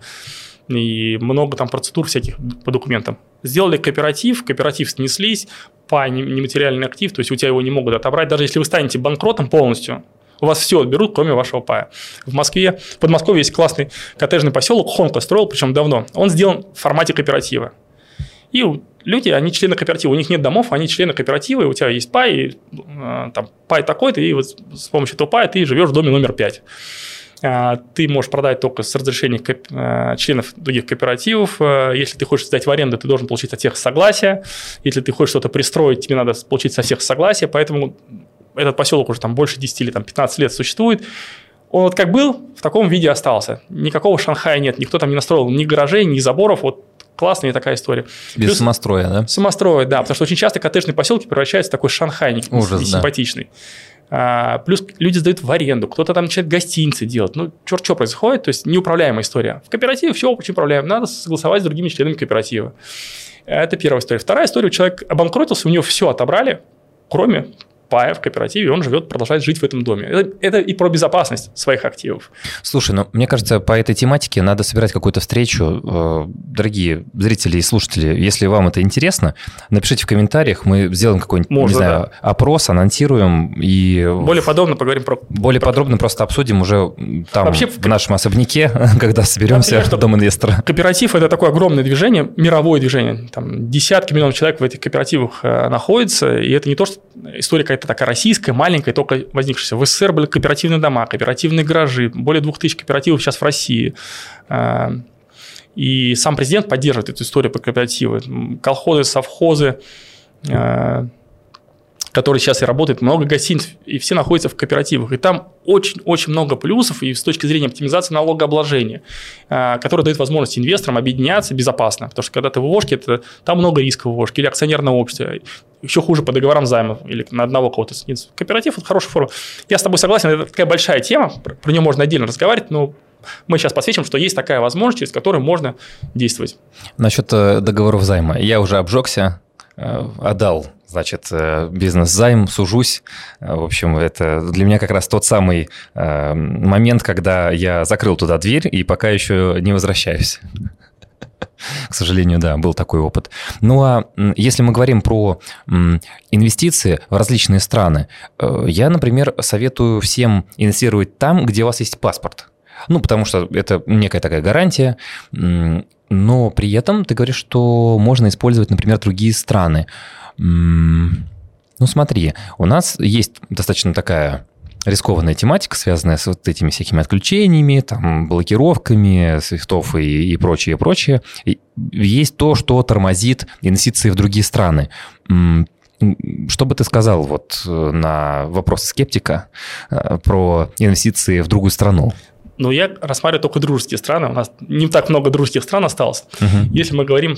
И много там процедур всяких по документам. Сделали кооператив снеслись, нематериальный актив, то есть у тебя его не могут отобрать. Даже если вы станете банкротом полностью, у вас все отберут, кроме вашего пая. В Москве, в Подмосковье есть классный коттеджный поселок, Хонка строил, причем давно. Он сделан в формате кооператива. И люди, они члены кооператива, у них нет домов, они члены кооператива, и у тебя есть пай, и, там, пай такой-то, и вот с помощью этого пая ты живешь в доме номер 5. Ты можешь продать только с разрешения членов других кооперативов. Если ты хочешь сдать в аренду, ты должен получить от всех согласие. Если ты хочешь что-то пристроить, тебе надо получить со всех согласие, поэтому... Этот поселок уже там, больше 10 или там, 15 лет существует. Он вот как был, в таком виде остался. Никакого Шанхая нет, никто там не настроил ни гаражей, ни заборов. Вот классная такая история. Без плюс самостроя, да? Самостроя, да, потому что очень часто коттеджные поселки превращаются в такой шанхайник симпатичный. Да. Плюс люди сдают в аренду, кто-то там начинает гостиницы делать. Черт что происходит, то есть неуправляемая история. В кооперативе все очень управляемо, надо согласовать с другими членами кооператива. Это первая история. Вторая история, человек обанкротился, у него все отобрали, кроме... пая в кооперативе, он живет, продолжает жить в этом доме. Это и про безопасность своих активов. Слушай, ну, мне кажется, по этой тематике надо собирать какую-то встречу. Дорогие зрители и слушатели, если вам это интересно, напишите в комментариях, мы сделаем какой-нибудь, опрос, анонсируем и... Более подробно поговорим про... Более подробно просто обсудим уже там, вообще, в нашем особняке, когда соберемся, например, в дом инвестора. Кооператив – это такое огромное движение, мировое движение. Там десятки миллионов человек в этих кооперативах находятся, и это не то, что история какая-то такая российская, маленькая, только возникшаяся. В СССР были кооперативные дома, кооперативные гаражи, более 2000 кооперативов сейчас в России. И сам президент поддерживает эту историю про кооперативы. Колхозы, совхозы, которые сейчас и работают, много гостиниц, и все находятся в кооперативах. И там очень-очень много плюсов и с точки зрения оптимизации налогообложения, которое дает возможность инвесторам объединяться безопасно. Потому что когда ты в ООшке, там много риска в ООшке или акционерное общество. Еще хуже по договорам займов или на одного кого-то. Кооператив – это хорошая форма. Я с тобой согласен, это такая большая тема, про нее можно отдельно разговаривать, но мы сейчас подсвечим, что есть такая возможность, через которую можно действовать. Насчет договоров займа. Я уже обжегся, отдал, значит, бизнес-займ, сужусь. В общем, это для меня как раз тот самый момент, когда я закрыл туда дверь и пока еще не возвращаюсь. К сожалению, да, был такой опыт. Ну, а если мы говорим про инвестиции в различные страны, я, например, советую всем инвестировать там, где у вас есть паспорт. Ну, потому что это некая такая гарантия, но при этом ты говоришь, что можно использовать, например, другие страны. Ну, смотри, у нас есть достаточно такая рискованная тематика, связанная с вот этими всякими отключениями, там, блокировками свифтов и прочее, прочее. И есть то, что тормозит инвестиции в другие страны. Что бы ты сказал вот на вопросы скептика про инвестиции в другую страну? Но я рассматриваю только дружеские страны. У нас не так много дружеских стран осталось. Если мы говорим,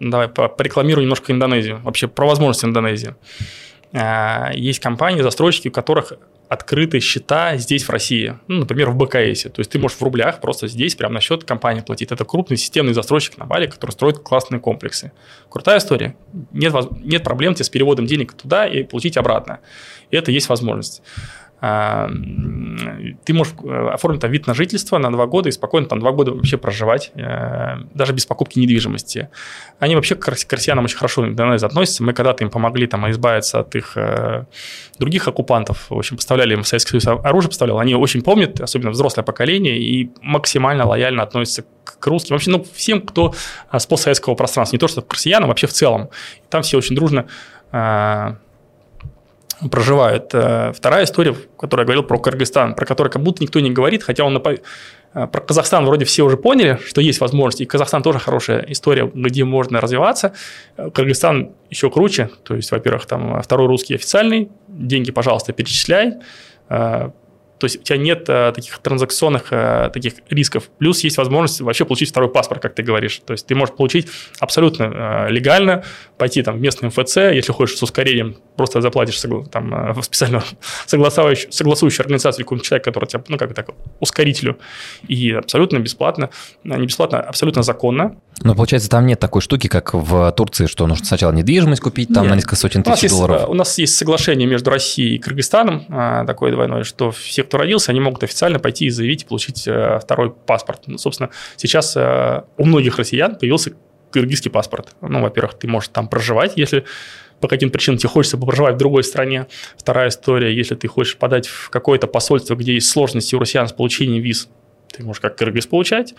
давай порекламирую немножко Индонезию, вообще про возможности Индонезии. Есть компании, застройщики, у которых открыты счета здесь, в России. Ну, например, в БКСе. То есть ты можешь в рублях просто здесь прямо на счет компании платить. Это крупный системный застройщик на Бали, который строит классные комплексы. Крутая история. Нет проблем тебе с переводом денег туда и получить обратно. Это есть возможность. Ты можешь оформить там вид на жительство на 2 года и спокойно там 2 года вообще проживать, даже без покупки недвижимости. Они вообще к россиянам очень хорошо в Индонезии относятся. Мы когда-то им помогли там избавиться от их других оккупантов. В общем, поставляли им, в Советский Союз оружие поставлял. Они очень помнят, особенно взрослое поколение, и максимально лояльно относятся к русским. Вообще, ну, всем, кто с постсоветского пространства. Не то, что к россиянам, вообще в целом. Там все очень дружно проживают. Вторая история, в которой я говорил про Кыргызстан, про который как будто никто не говорит, хотя он про Казахстан вроде все уже поняли, что есть возможность, и Казахстан тоже хорошая история, где можно развиваться. Кыргызстан еще круче, то есть, во-первых, там второй русский официальный, деньги, пожалуйста, перечисляй, то есть у тебя нет таких транзакционных таких рисков. Плюс есть возможность вообще получить второй паспорт, как ты говоришь. То есть ты можешь получить абсолютно легально, пойти там в местный МФЦ, если хочешь с ускорением, просто заплатишь там, в специально согласующую организацию или какому-то человеку, который тебя, ну как так, ускорителю. И абсолютно бесплатно, не бесплатно, абсолютно законно. Но получается, там нет такой штуки, как в Турции, что нужно сначала недвижимость купить, там нет. На несколько сотен тысяч долларов. У нас есть соглашение между Россией и Кыргызстаном, такое двойное, что все, кто родился, они могут официально пойти и заявить и получить второй паспорт. Ну, собственно, сейчас у многих россиян появился кыргызский паспорт. Ну, во-первых, ты можешь там проживать, если по каким-то причинам тебе хочется проживать в другой стране. Вторая история, если ты хочешь подать в какое-то посольство, где есть сложности у россиян с получением виз, ты можешь как кыргыз получать,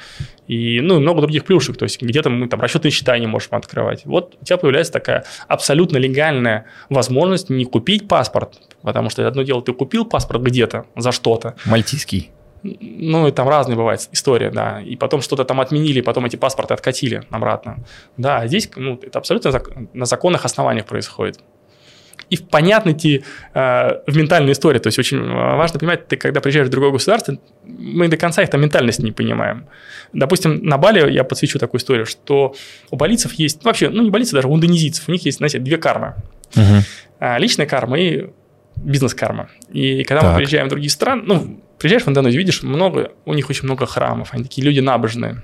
и, ну, и много других плюшек. То есть где-то мы там расчетные счета не можем открывать. Вот у тебя появляется такая абсолютно легальная возможность не купить паспорт, потому что одно дело, ты купил паспорт где-то за что-то. Мальтийский. Ну, и там разные бывают истории, да. И потом что-то там отменили, потом эти паспорты откатили обратно. Да, здесь ну, это абсолютно на законных основаниях происходит. И в понятной тебе в ментальной истории. То есть очень важно понимать, ты когда приезжаешь в другое государство, мы до конца их там ментальность не понимаем. Допустим, на Бали я подсвечу такую историю, что у балийцев есть, ну, вообще, ну не балийцев, даже у индонезийцев, у них есть, знаете, 2 кармы. Личная карма и бизнес-карма. И когда мы приезжаем в другие страны, ну, приезжаешь в Индонезию, видишь, у них очень много храмов, они такие люди набожные.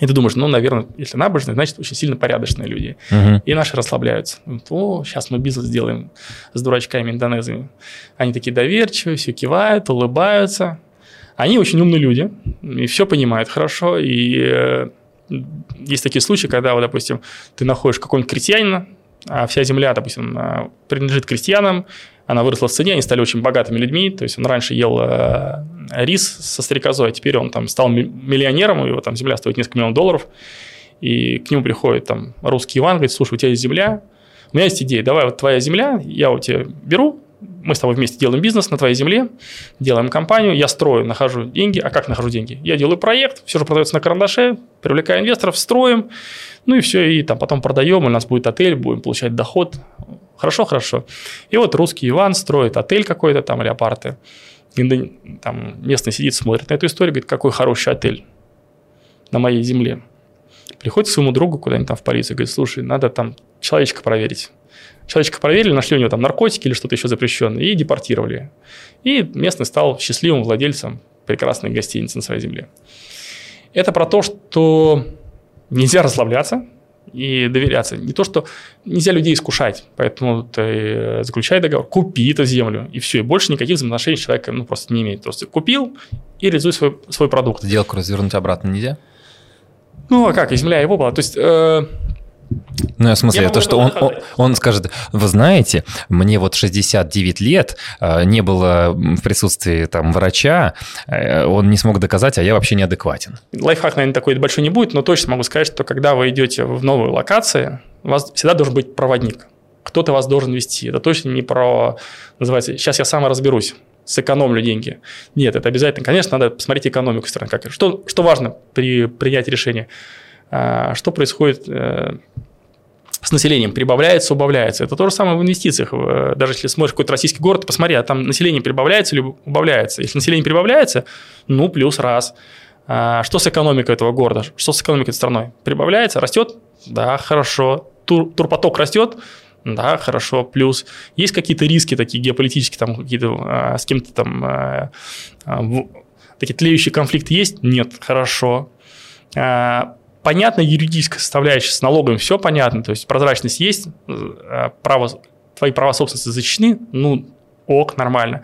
И ты думаешь, ну, наверное, если набожные, значит, очень сильно порядочные люди. Uh-huh. И наши расслабляются. Думают, о, сейчас мы бизнес сделаем с дурачками индонезами. Они такие доверчивые, все кивают, улыбаются. Они очень умные люди, и все понимают хорошо. И есть такие случаи, когда, вот, допустим, ты находишь какого-нибудь крестьянина, а вся земля, допустим, принадлежит крестьянам, она выросла в цене, они стали очень богатыми людьми. То есть он раньше ел рис со стрекозой, а теперь он там стал миллионером, его там земля стоит несколько миллионов долларов. И к нему приходит там русский Иван, говорит, слушай, у тебя есть земля, у меня есть идея, давай вот твоя земля, я у тебя беру, мы с тобой вместе делаем бизнес на твоей земле, делаем компанию, я строю, нахожу деньги. А как нахожу деньги? Я делаю проект, все же продается на карандаше, привлекаю инвесторов, строим, ну и все, и там потом продаем, у нас будет отель, будем получать доход. Хорошо, хорошо. И вот русский Иван строит отель какой-то там, леопарды. Там местный сидит, смотрит на эту историю, говорит, какой хороший отель на моей земле. Приходит к своему другу куда-нибудь там в полицию, говорит, слушай, надо там человечка проверить. Человечка проверили, нашли у него там наркотики или что-то еще запрещенное, и депортировали. И местный стал счастливым владельцем прекрасной гостиницы на своей земле. Это про то, что нельзя расслабляться и доверяться. Не то, что нельзя людей искушать, поэтому ты заключай договор, купи эту землю, и все, и больше никаких взаимоотношений с человеком, ну, просто не имеет. Просто купил и реализуй свой продукт. Сделку развернуть обратно нельзя? Ну, а как, и земля его была. То есть... Ну, в смысле, то, что он скажет, вы знаете, мне вот 69 лет, не было в присутствии там врача, он не смог доказать, а я вообще неадекватен. Лайфхак, наверное, такой большой не будет, но точно могу сказать, что когда вы идете в новую локацию, у вас всегда должен быть проводник, кто-то вас должен вести. Это точно не про, называется, сейчас я сам разберусь, сэкономлю деньги. Нет, это обязательно, конечно, надо посмотреть экономику страны. Что важно при принятии решения? Что происходит с населением? Прибавляется, убавляется. Это то же самое в инвестициях. Даже если смотришь какой-то российский город, посмотри, а там население прибавляется или убавляется. Если население прибавляется, ну, плюс раз. Что с экономикой этого города? Что с экономикой этой страной? Прибавляется, растет? Да, хорошо. Турпоток растет? Да, хорошо, плюс. Есть какие-то риски такие геополитические, там какие-то с кем-то там такие тлеющие конфликты есть? Нет, хорошо. Понятно, юридическая составляющая с налогами, все понятно, то есть прозрачность есть, твои права собственности защищены, ну, ок, нормально.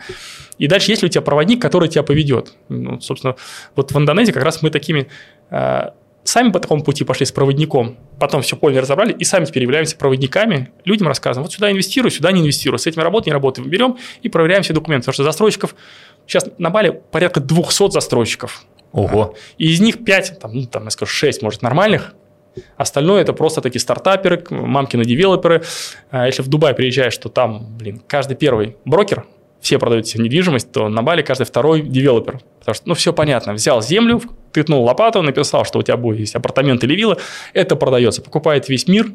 И дальше есть ли у тебя проводник, который тебя поведет? Ну, собственно, вот в Индонезии как раз мы такими сами по такому пути пошли с проводником, потом все поняли, разобрали, и сами теперь являемся проводниками, людям рассказываем, вот сюда инвестирую, сюда не инвестирую, с этим работаю, не работаю, берем и проверяем все документы, потому что застройщиков, сейчас на Бали порядка 200 застройщиков. Ого. И из них 5, я скажу, 6, может, нормальных. Остальное – это просто такие стартаперы, мамкины девелоперы. Если в Дубай приезжаешь, то там, каждый первый брокер, все продают себе недвижимость, то на Бали каждый второй девелопер. Потому что, ну, все понятно. Взял землю, тыкнул лопату, написал, что у тебя будет есть апартамент или вилла. Это продается. Покупает весь мир.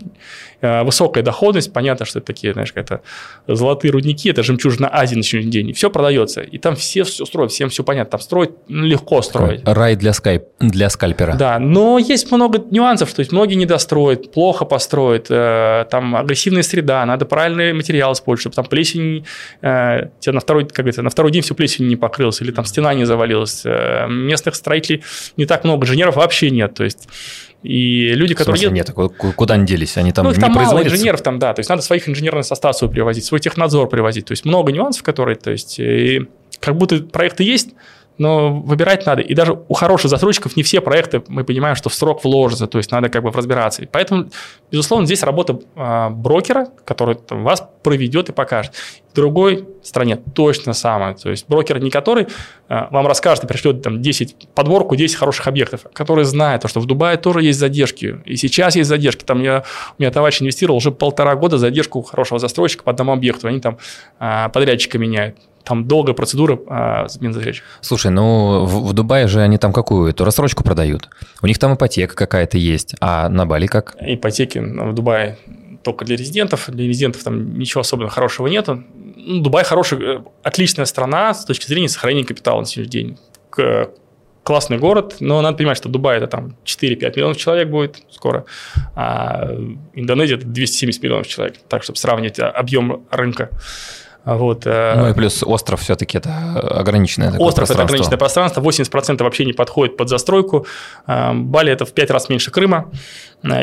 Высокая доходность. Понятно, что это такие, знаешь, это золотые рудники, это жемчужина Азии на сегодняшний день. Все продается. И там все все строят, всем все понятно. Там строить легко строить. Рай для скальпера. Да, но есть много нюансов, что есть многие недостроят, плохо построят, там агрессивная среда, надо правильный материал использовать, чтобы там плесень, тебе на второй день всю плесень не покрылась, или там стена не завалилась. Местных строителей не так много, инженеров вообще нет. То есть, и люди, которые... В смысле нет? Куда они делись? Они там не производятся? Ну, их там мало инженеров, там, да. То есть, надо своих инженерный состав свой привозить, свой технадзор привозить. То есть, много нюансов, которые... То есть, и как будто проекты есть, но выбирать надо. И даже у хороших застройщиков не все проекты, мы понимаем, что в срок вложатся. То есть, надо как бы разбираться. И поэтому, безусловно, здесь работа брокера, который там вас проведет и покажет. В другой стране точно самое. То есть, брокер не который вам расскажет и пришлет там 10 подборку, 10 хороших объектов, который знает, что в Дубае тоже есть задержки. И сейчас есть задержки. Там у меня товарищ инвестировал уже 1,5 года задержку хорошего застройщика по одному объекту. Они там подрядчика меняют. Там долгая процедура смены задач. Слушай, ну в Дубае же они там какую-то рассрочку продают. У них там ипотека какая-то есть. А на Бали как? Ипотеки в Дубае только для резидентов. Для резидентов там ничего особенно хорошего нету. Ну, Дубай хороший, отличная страна с точки зрения сохранения капитала на сегодняшний день. Классный город, но надо понимать, что Дубай – это там 4-5 миллионов человек будет скоро, а Индонезия – это 270 миллионов человек. Так, чтобы сравнить объем рынка. Вот. Ну и плюс остров все-таки это ограниченное такое пространство. Остров – это ограниченное пространство, 80% вообще не подходит под застройку. Бали – это в 5 раз меньше Крыма.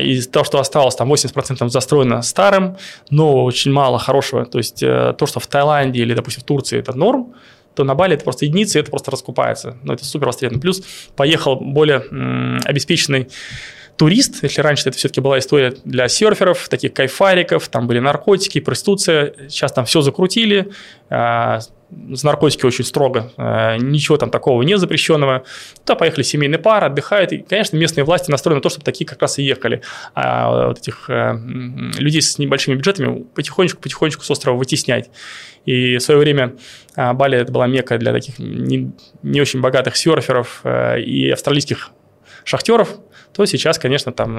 И то, что осталось, там 80% застроено старым, но очень мало хорошего. То есть то, что в Таиланде или, допустим, в Турции – это норм, то на Бали это просто единицы, это просто раскупается. Но это супер востребовано. Плюс поехал более обеспеченный турист, если раньше это все-таки была история для серферов, таких кайфариков, там были наркотики, проституция, сейчас там все закрутили, с наркотиками очень строго, ничего там такого не запрещенного. Туда поехали семейные пары, отдыхают, и, конечно, местные власти настроены на то, чтобы такие как раз и ехали. А вот этих людей с небольшими бюджетами потихонечку с острова вытеснять. И в свое время Бали – это была мекка для таких не очень богатых серферов и австралийских шахтеров, то сейчас, конечно, там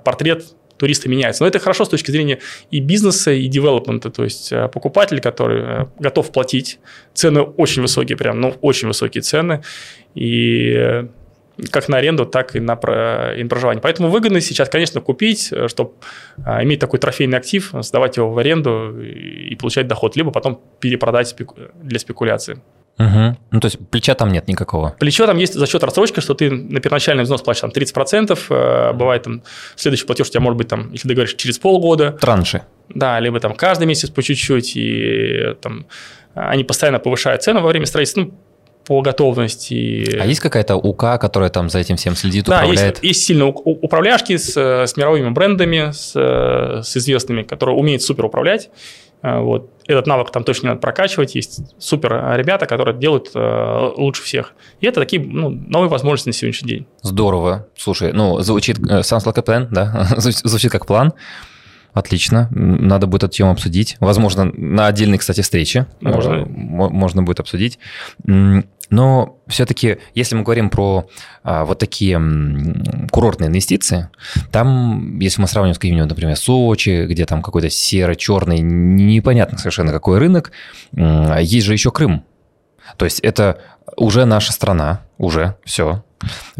портрет туриста меняется. Но это хорошо с точки зрения и бизнеса, и девелопмента. То есть покупатель, который готов платить, цены очень высокие, прям, ну, очень высокие цены. И как на аренду, так и на проживание. Поэтому выгодно сейчас, конечно, купить, чтобы иметь такой трофейный актив, сдавать его в аренду и получать доход, либо потом перепродать для спекуляции. Угу. Ну, то есть плеча там нет никакого? Плечо там есть за счет рассрочки, что ты на первоначальный взнос платишь там 30%, бывает там следующий платеж у тебя может быть, там, если ты говоришь, через полгода. Транши. Да, либо там каждый месяц по чуть-чуть, и там они постоянно повышают цену во время строительства, ну, по готовности. А есть какая-то УК, которая там за этим всем следит, да, управляет? Да, есть сильно управляшки с мировыми брендами, с известными, которые умеют супер управлять. Вот. Этот навык там точно надо прокачивать. Есть супер ребята, которые делают лучше всех. И это такие, ну, новые возможности на сегодняшний день. Здорово. Слушай, ну, звучит sounds like a plan, да? Звучит как план. Отлично. Надо будет эту тему обсудить. Возможно, на отдельной, кстати, встрече можно будет обсудить. Но все-таки, если мы говорим про вот такие курортные инвестиции, там, если мы сравним с каким-нибудь, например, Сочи, где там какой-то серо-черный, непонятно совершенно какой рынок, есть же еще Крым. То есть это уже наша страна, уже все.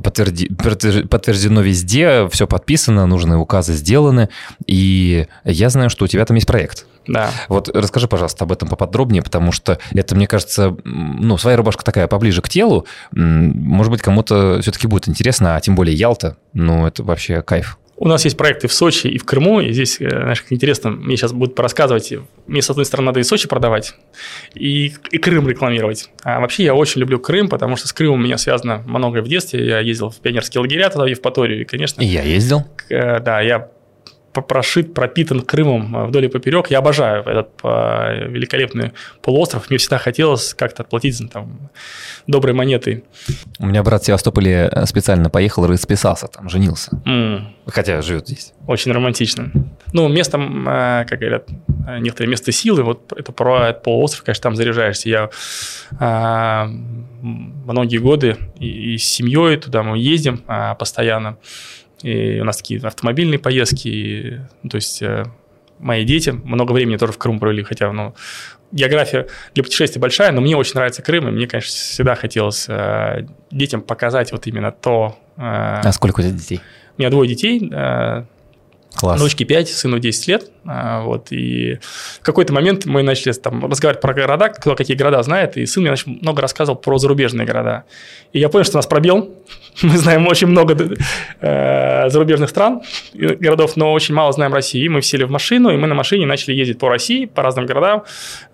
Подтверждено везде, все подписано, нужные указы сделаны, и я знаю, что у тебя там есть проект. Да. Вот расскажи, пожалуйста, об этом поподробнее, потому что это, мне кажется, ну, своя рубашка такая поближе к телу, может быть, кому-то все-таки будет интересно, а тем более Ялта, ну, это вообще кайф. У нас есть проекты в Сочи и в Крыму, и здесь, знаешь, как интересно, мне сейчас будут порассказывать, мне, с одной стороны, надо и Сочи продавать, и Крым рекламировать. А вообще я очень люблю Крым, потому что с Крымом у меня связано многое в детстве, я ездил в пионерские лагеря туда, в Евпаторию, и, конечно... И я ездил. Да, я прошит, пропитан Крымом вдоль и поперек, я обожаю этот великолепный полуостров, мне всегда хотелось как-то отплатить там доброй монетой. У меня брат в Севастополе специально поехал, расписался там, женился, хотя живет здесь. Очень романтично. Ну, местом, как говорят, некоторые место силы, вот это про этот полуостров, конечно, там заряжаешься. Я многие годы и с семьей туда мы ездим постоянно. И у нас такие автомобильные поездки, и, ну, то есть мои дети много времени тоже в Крым провели, хотя, ну, география для путешествий большая, но мне очень нравится Крым, и мне, конечно, всегда хотелось детям показать вот именно то... А сколько у тебя детей? У меня 2 детей, класс. Дочке 5, сыну 10 лет, вот, и в какой-то момент мы начали там разговаривать про города, кто какие города знает, и сын мне много рассказывал про зарубежные города, и я понял, что нас пробил, мы знаем очень много зарубежных стран, городов, но очень мало знаем России, и мы сели в машину, и мы на машине начали ездить по России, по разным городам,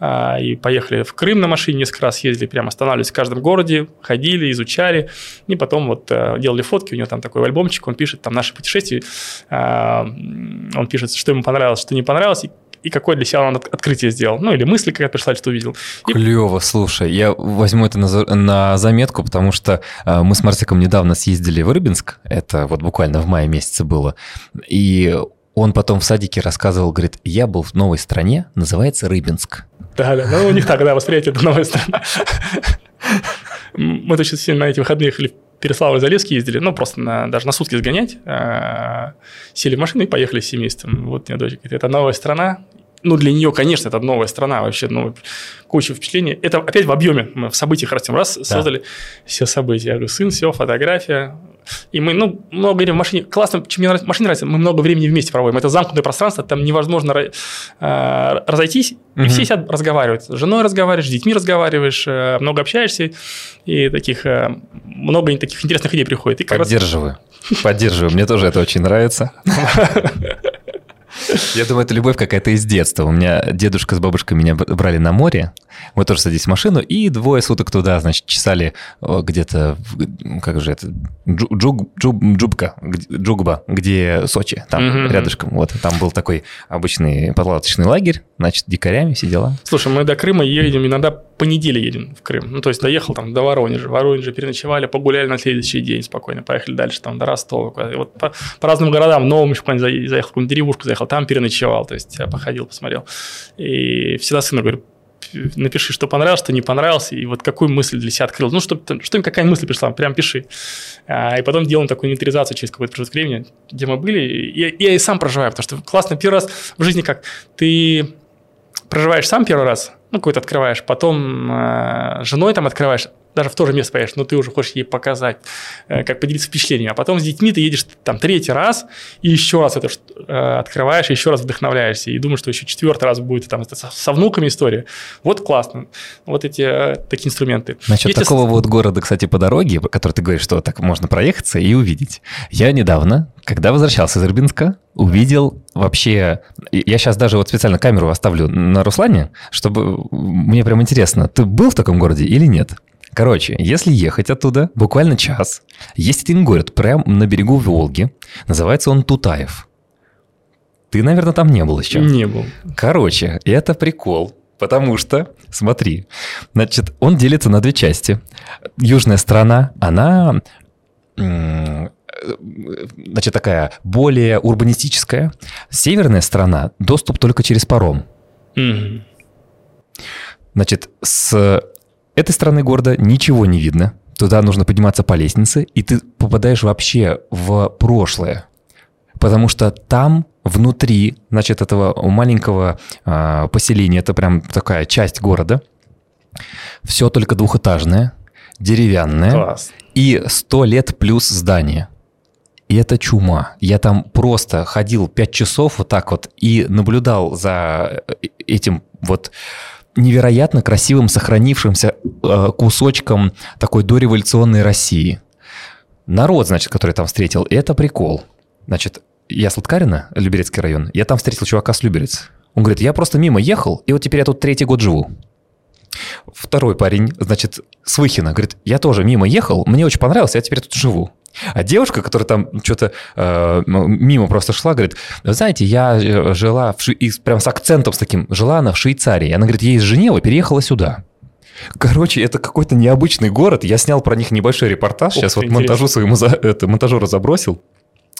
и поехали в Крым на машине, несколько раз ездили, прямо останавливались в каждом городе, ходили, изучали, и потом вот делали фотки, у него там такой альбомчик, он пишет там наши путешествия, он пишет, что ему понравилось, что не понравилось, и какое для себя он открытие сделал. Ну, или мысли, как я пришла, что увидел. Клево, слушай, я возьму это на заметку, потому что мы с Марсиком недавно съездили в Рыбинск, это вот буквально в мае месяце было, и он потом в садике рассказывал, говорит, я был в новой стране, называется Рыбинск. Да, ну у них так, да, восприятие, это новая страна. Мы точно все на эти выходные ехали Переславль-Залесский ездили, ну, просто даже на сутки сгонять, сели в машину и поехали с семейством. Вот мне дочь говорит, это новая страна, ну, для нее, конечно, это новая страна, вообще куча впечатлений. Это опять в объеме, мы в событиях растем. Раз, да. Создали все события. Я говорю, сын, все, фотография. И мы, много времени в машине. Классно, чем мне нравится, машина нравится, мы много времени вместе проводим. Это замкнутое пространство, там невозможно разойтись. И все сидят, разговаривают. С женой разговариваешь, с детьми разговариваешь, много общаешься. И много таких интересных идей приходит. И Поддерживаю. Мне тоже это очень нравится. Я думаю, это любовь какая-то из детства. У меня дедушка с бабушкой меня брали на море. Мы тоже садились в машину, и 2 суток туда, значит, чесали где-то, как же это, Джугба, где Сочи, там рядышком. Вот, там был такой обычный палаточный лагерь, значит, дикарями, все дела. Слушай, мы до Крыма едем, иногда по неделе едем в Крым. Ну, то есть, доехал там до Воронежа, переночевали, погуляли на следующий день спокойно, поехали дальше там до Ростова. Вот по разным городам, в Новом еще куда-нибудь заехал, в какую-нибудь деревушку заехал, там переночевал, то есть я походил, посмотрел. И всегда сыну говорю, напиши, что понравилось, что не понравилось, и вот какую мысль для себя открыл. Ну, что какая мысль пришла, прям пиши. И потом делаем такую инвентаризацию через какой-то период времени, где мы были. Я и сам проживаю, потому что классно первый раз в жизни как. Ты проживаешь сам первый раз, какой-то открываешь, потом женой там открываешь, даже в то же место поедешь, но ты уже хочешь ей показать, как поделиться впечатлениями. А потом с детьми ты едешь там 3-й раз, и еще раз это открываешь, и еще раз вдохновляешься, и думаешь, что еще 4-й раз будет там, со внуками история. Вот классно. Вот эти такие инструменты. Насчет такого вот города, кстати, по дороге, который ты говоришь, что так можно проехаться и увидеть. Я недавно, когда возвращался из Ирбинска, увидел вообще... Я сейчас даже вот специально камеру оставлю на Руслане, чтобы... Мне прям интересно, ты был в таком городе или нет? Короче, если ехать оттуда, буквально час, есть один город прямо на берегу Волги, называется он Тутаев. Ты, наверное, там не был еще? Не был. Короче, это прикол, потому что, смотри, значит, он делится на 2 части. Южная сторона, она... Значит, такая более урбанистическая. Северная сторона, доступ только через паром. Mm-hmm. Значит, с этой стороны города ничего не видно. Туда нужно подниматься по лестнице, и ты попадаешь вообще в прошлое. Потому что там внутри, значит, этого маленького поселения, это прям такая часть города, все только двухэтажное, деревянное. Класс. И 100 лет плюс здание. И это чума. Я там просто ходил 5 часов вот так вот и наблюдал за этим вот невероятно красивым сохранившимся кусочком такой дореволюционной России. Народ, значит, который там встретил, это прикол. Значит, я с Лыткарина, Люберецкий район, я там встретил чувака с Люберец. Он говорит, я просто мимо ехал, и вот теперь я тут 3-й год живу. Второй парень, значит, с Выхина, говорит, я тоже мимо ехал, мне очень понравилось, я теперь тут живу. А девушка, которая там что-то мимо просто шла, говорит, вы знаете, я жила, прям с акцентом с таким, жила она в Швейцарии. Она говорит, я из Женевы переехала сюда. Короче, это какой-то необычный город. Я снял про них небольшой репортаж. Сейчас вот монтажеру забросил.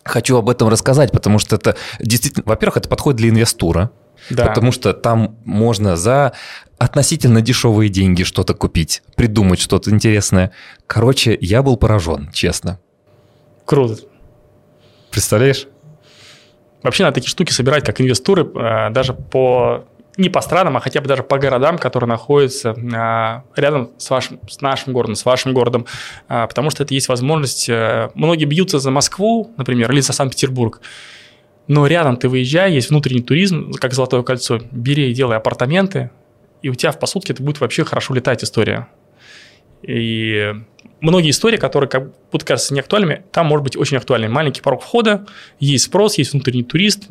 Хочу об этом рассказать, потому что это действительно... Во-первых, это подходит для инвестура. Да. Потому что там можно за относительно дешевые деньги что-то купить, придумать что-то интересное. Короче, я был поражен, честно. Круто. Представляешь? Вообще надо такие штуки собирать, как инвестуры, даже не по странам, а хотя бы даже по городам, которые находятся рядом с нашим городом, потому что это есть возможность. Многие бьются за Москву, например, или за Санкт-Петербург, но рядом ты выезжай, есть внутренний туризм, как Золотое кольцо, бери и делай апартаменты, и у тебя в посудке это будет вообще хорошо летать история. И многие истории, которые как будто кажутся неактуальными, там может быть очень актуальными. Маленький порог входа, есть спрос, есть внутренний турист.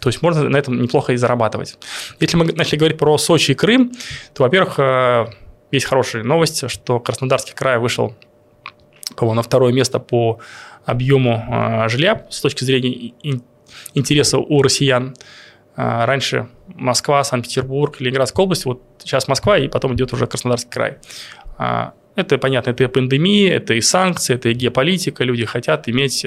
То есть можно на этом неплохо и зарабатывать. Если мы начали говорить про Сочи и Крым, то, во-первых, есть хорошая новость, что Краснодарский край вышел, по-моему, на 2-е место по объему жилья с точки зрения интереса у россиян. Раньше Москва, Санкт-Петербург, Ленинградская область, вот сейчас Москва, и потом идет уже Краснодарский край. Это, понятно, это и пандемия, это и санкции, это и геополитика. Люди хотят иметь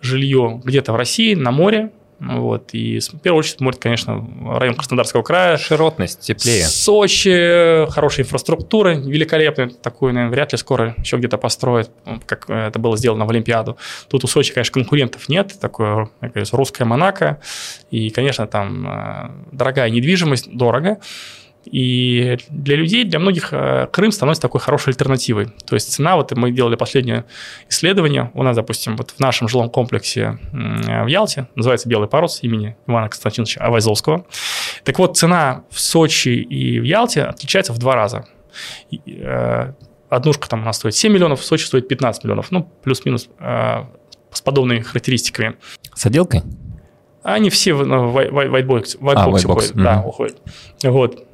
жилье где-то в России, на море, Вот. И в первую очередь смотрит, конечно, район Краснодарского края. Широтность, теплее. Сочи, хорошая инфраструктура, великолепная. Такую, наверное, вряд ли скоро еще где-то построят, как это было сделано в Олимпиаду. Тут у Сочи, конечно, конкурентов нет. Такое, я говорю, русское Монако. И, конечно, там дорогая недвижимость, дорого. И для людей, для многих Крым становится такой хорошей альтернативой. То есть цена, вот мы делали последнее исследование, у нас, допустим, вот в нашем жилом комплексе в Ялте, называется «Белый парус» имени Ивана Константиновича Айвазовского. Так вот, цена в Сочи и в Ялте отличается в 2 раза. Однушка там у нас стоит 7 миллионов, в Сочи стоит 15 миллионов. Ну, плюс-минус с подобными характеристиками. С отделкой? Они все в whitebox уходят. Да, уходят. Вот.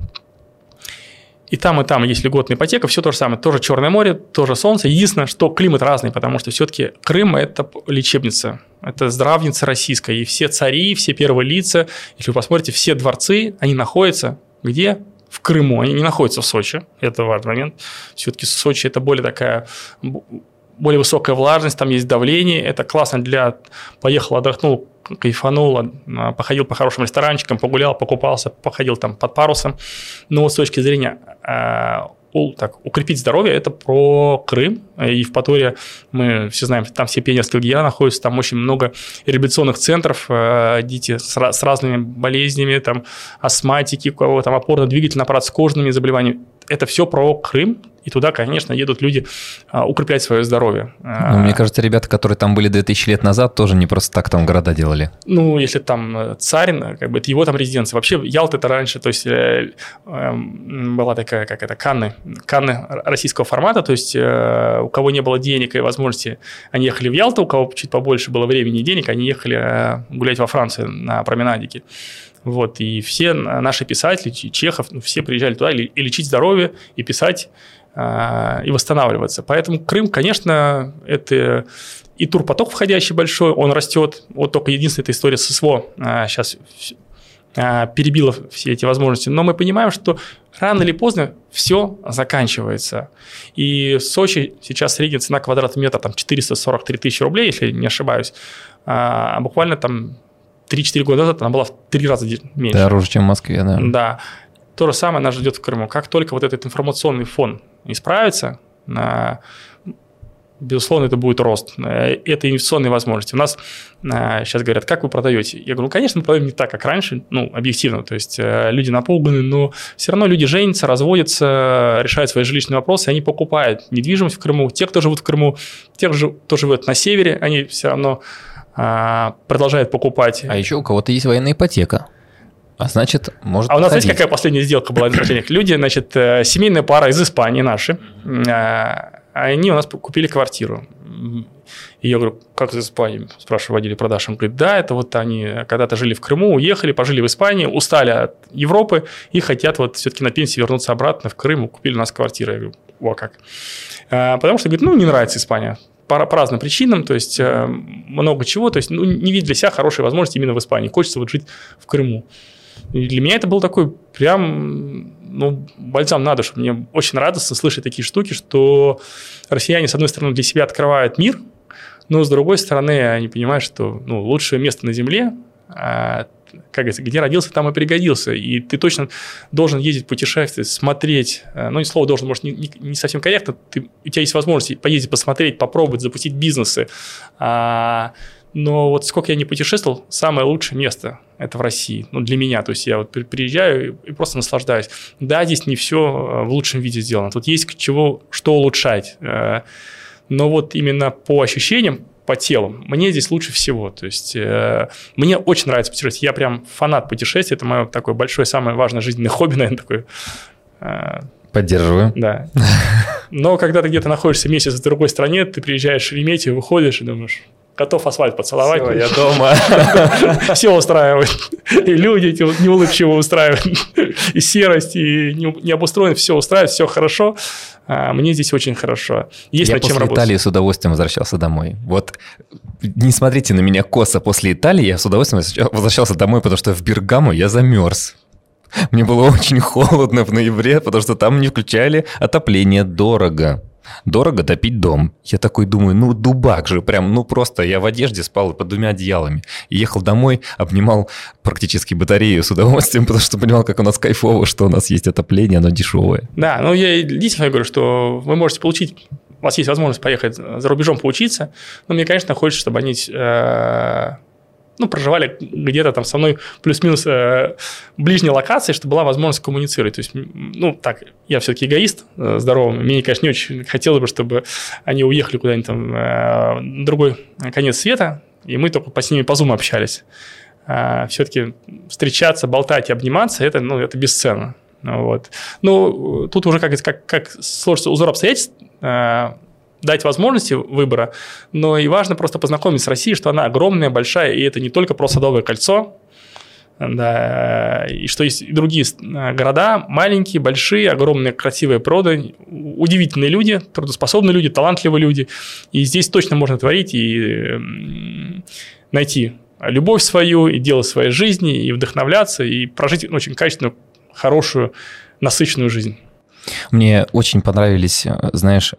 И там есть льготная ипотека, все то же самое. Тоже Черное море, тоже солнце. Единственное, что климат разный, потому что все-таки Крым – это лечебница, это здравница российская. И все цари, все первые лица, если вы посмотрите, все дворцы, они находятся где? В Крыму. Они не находятся в Сочи. Это важный момент. Все-таки Сочи – это более такая… более высокая влажность, там есть давление. Это классно для… Поехал, отдохнул, кайфанул, походил по хорошим ресторанчикам, погулял, покупался, походил там под парусом. Но вот с точки зрения укрепить здоровье, это про Крым. И в Евпатории, мы все знаем, там все пионерские лагеря находятся, там очень много реабилитационных центров, дети с разными болезнями, там астматики, у кого там опорно-двигательный аппарат с кожными заболеваниями. Это все про Крым, и туда, конечно, едут люди укреплять свое здоровье. Ну, мне кажется, ребята, которые там были 2000 лет назад, тоже не просто так там города делали. Ну, если там царь, как бы, это его там резиденция. Вообще, Ялта это раньше, то есть, была такая, как это, Канны российского формата, то есть, у кого не было денег и возможности, они ехали в Ялту, у кого чуть побольше было времени и денег, они ехали гулять во Францию на променадике. Вот, и все наши писатели, Чехов, все приезжали туда и лечить здоровье, и писать, и восстанавливаться. Поэтому Крым, конечно, это и турпоток входящий большой, он растет. Вот только единственная эта история с СВО сейчас перебила все эти возможности. Но мы понимаем, что рано или поздно все заканчивается. И в Сочи сейчас средняя цена квадратного метра там 443 тысячи рублей, если не ошибаюсь, а буквально там 3-4 года назад она была в 3 раза меньше. Дороже, чем в Москве, да. Да. То же самое нас ждет в Крыму. Как только вот этот информационный фон исправится, безусловно, это будет рост. Это инвестиционные возможности. У нас сейчас говорят, как вы продаете? Я говорю, ну, конечно, мы продаем не так, как раньше, ну, объективно. То есть люди напуганы, но все равно люди женятся, разводятся, решают свои жилищные вопросы, они покупают недвижимость в Крыму. Те, кто живут в Крыму, те, кто живет на севере, они все равно продолжает покупать. А еще у кого-то есть военная ипотека. А значит, может А у нас, знаете, какая последняя сделка была? Люди, значит, семейная пара из Испании, наши, они у нас купили квартиру. И я говорю, как из Испании? Спрашиваю водителя продаж. Он говорит, да, это вот они когда-то жили в Крыму, уехали, пожили в Испании, устали от Европы и хотят вот все-таки на пенсии вернуться обратно в Крым. Купили у нас квартиру. Я говорю, о как. Потому что, говорит, ну, не нравится Испания. По разным причинам, то есть много чего, то есть ну, не видит для себя хорошие возможности именно в Испании, хочется вот жить в Крыму. И для меня это был такой прям, ну, бальзам на душу, мне очень радостно слышать такие штуки, что россияне, с одной стороны, для себя открывают мир, но с другой стороны, они понимают, что ну, лучшее место на земле, как говорится, где родился, там и пригодился. И ты точно должен ездить, путешествовать, смотреть. Ну, не слово «должен», может, не совсем корректно. У тебя есть возможность поездить, посмотреть, попробовать, запустить бизнесы. Но вот сколько я не путешествовал, самое лучшее место – это в России. Ну, для меня. То есть я вот приезжаю и просто наслаждаюсь. Да, здесь не все в лучшем виде сделано. Тут есть что улучшать. Но вот именно по ощущениям, по телу. Мне здесь лучше всего. То есть, мне очень нравится путешествие. Я прям фанат путешествий. Это мое такое большое, самое важное жизненное хобби, наверное, такое. Поддерживаю. Да. Но когда ты где-то находишься месяц в другой стране, ты приезжаешь в Шереметьево, выходишь и думаешь, готов асфальт поцеловать. Все, я дома. Все устраивает. И люди эти неулыбчиво устраивают. И серость, и необустроенность. Все устраивает, все хорошо. Мне здесь очень хорошо. Есть я над чем работать. Я после Италии с удовольствием возвращался домой. Вот не смотрите на меня косо. После Италии я с удовольствием возвращался домой, потому что в Бергамо я замерз. Мне было очень холодно в ноябре, потому что там не включали отопление, дорого. Дорого топить дом. Я такой думаю, ну дубак же, прям, ну просто я в одежде спал под двумя одеялами. И ехал домой, обнимал практически батарею с удовольствием, потому что понимал, как у нас кайфово, что у нас есть отопление, оно дешевое. Да, ну я единственное говорю, что вы можете получить, у вас есть возможность поехать за рубежом поучиться, но мне, конечно, хочется, чтобы они... Ну, проживали где-то там со мной плюс-минус ближней локации, чтобы была возможность коммуницировать. То есть, ну, так, я все-таки эгоист здоровый. Мне, конечно, не очень хотелось бы, чтобы они уехали куда-нибудь там на другой конец света, и мы только с ними по Zoom общались. Все-таки встречаться, болтать и обниматься – это, ну, это бесценно. Вот. Ну, тут уже как сложится узор обстоятельств, дать возможности выбора, но и важно просто познакомиться с Россией, что она огромная, большая, и это не только про Садовое кольцо, да, и что есть и другие города, маленькие, большие, огромные, красивые природы, удивительные люди, трудоспособные люди, талантливые люди, и здесь точно можно творить и найти любовь свою, и дело своей жизни, и вдохновляться, и прожить очень качественную, хорошую, насыщенную жизнь. Мне очень понравились, знаешь,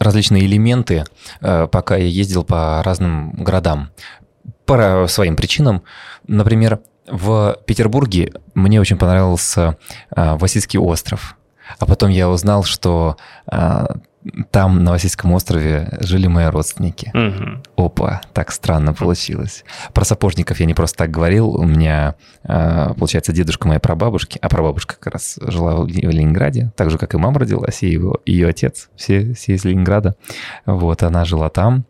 различные элементы, пока я ездил по разным городам. По своим причинам. Например, в Петербурге мне очень понравился Васильский остров. А потом я узнал, что там, на Васильском острове, жили мои родственники. Угу. Опа, так странно получилось. Про сапожников я не просто так говорил. У меня, получается, дедушка моей прабабушки, а прабабушка как раз жила в Ленинграде, так же, как и мама родилась, и ее отец, все из Ленинграда. Вот, она жила там,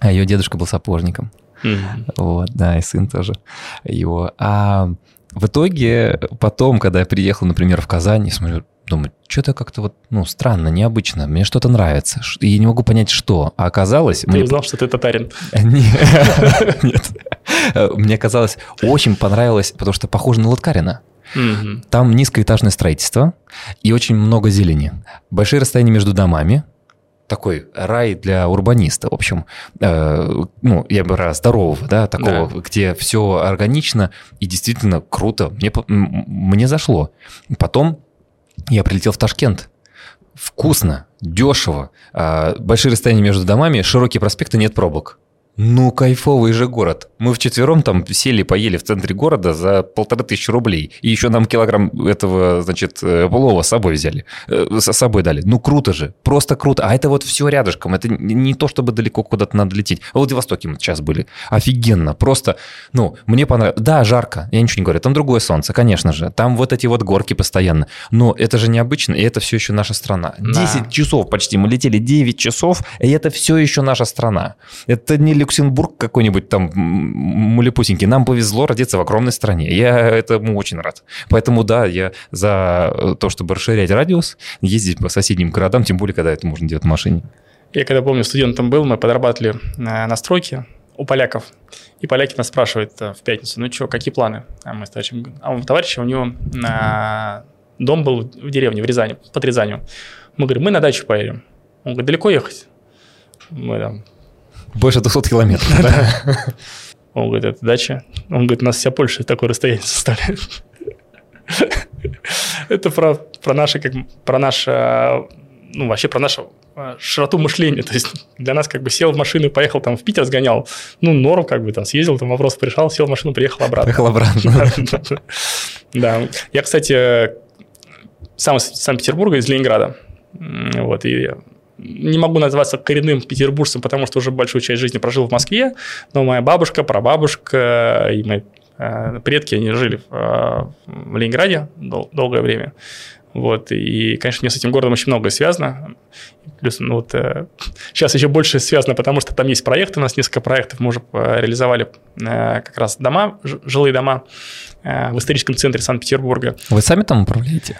а ее дедушка был сапожником. Угу. Вот, да, и сын тоже его. А в итоге потом, когда я приехал, например, в Казань, я смотрю, думаю, что-то как-то вот, ну, странно, необычно, мне что-то нравится, и я не могу понять, что. А оказалось... Ты узнал, что ты татарин. Нет. Мне казалось, очень понравилось, потому что похоже на Латкарина. Там низкоэтажное строительство и очень много зелени. Большие расстояния между домами. Такой рай для урбаниста, в общем, ну, я бы раз здорового, да, такого, да, где все органично и действительно круто. Мне зашло. Потом я прилетел в Ташкент. Вкусно, дешево, большие расстояния между домами, широкие проспекты, нет пробок. Ну, кайфовый же город. Мы вчетвером там сели, поели в центре города за 1500 рублей. И еще нам килограмм этого, значит, плова с собой взяли. С собой дали. Ну, круто же. Просто круто. А это вот все рядышком. Это не то, чтобы далеко куда-то надо лететь. В Владивостоке мы сейчас были. Офигенно. Просто, ну, мне понравилось. Да, жарко. Я ничего не говорю. Там другое солнце, конечно же. Там вот эти вот горки постоянно. Но это же необычно. И это все еще наша страна. 10 часов почти. Мы летели 9 часов. И это все еще наша страна. Это не Люксембург какой-нибудь там мулепусенький. Нам повезло родиться в огромной стране. Я этому очень рад. Поэтому, да, я за то, чтобы расширять радиус, ездить по соседним городам, тем более, когда это можно делать в машине. Я когда помню, студентом был, мы подрабатывали на стройке у поляков. И поляки нас спрашивают в пятницу, ну что, какие планы? А мы с товарищем, у него дом был в деревне, в Рязани, под Рязанью. Мы говорим, мы на дачу поедем. Он говорит, далеко ехать? Мы там... Больше 200 километров, да? Он говорит, это дача. Он говорит, у нас вся Польша такое расстояние составляет. Это про нашу широту мышления. То есть для нас как бы сел в машину и поехал там в Питер, сгонял. Ну, норм как бы там съездил, там вопрос решал, сел в машину, приехал обратно. Да. Я, кстати, сам из Санкт-Петербурга, из Ленинграда. Вот, и... Не могу называться коренным петербуржцем, потому что уже большую часть жизни прожил в Москве, но моя бабушка, прабабушка и мои предки, они жили в Ленинграде долгое время. Вот, и, конечно, мне с этим городом очень многое связано. Плюс, ну, вот, сейчас еще больше связано, потому что там есть проекты, у нас несколько проектов, мы уже реализовали как раз дома, жилые дома в историческом центре Санкт-Петербурга. Вы сами там управляете?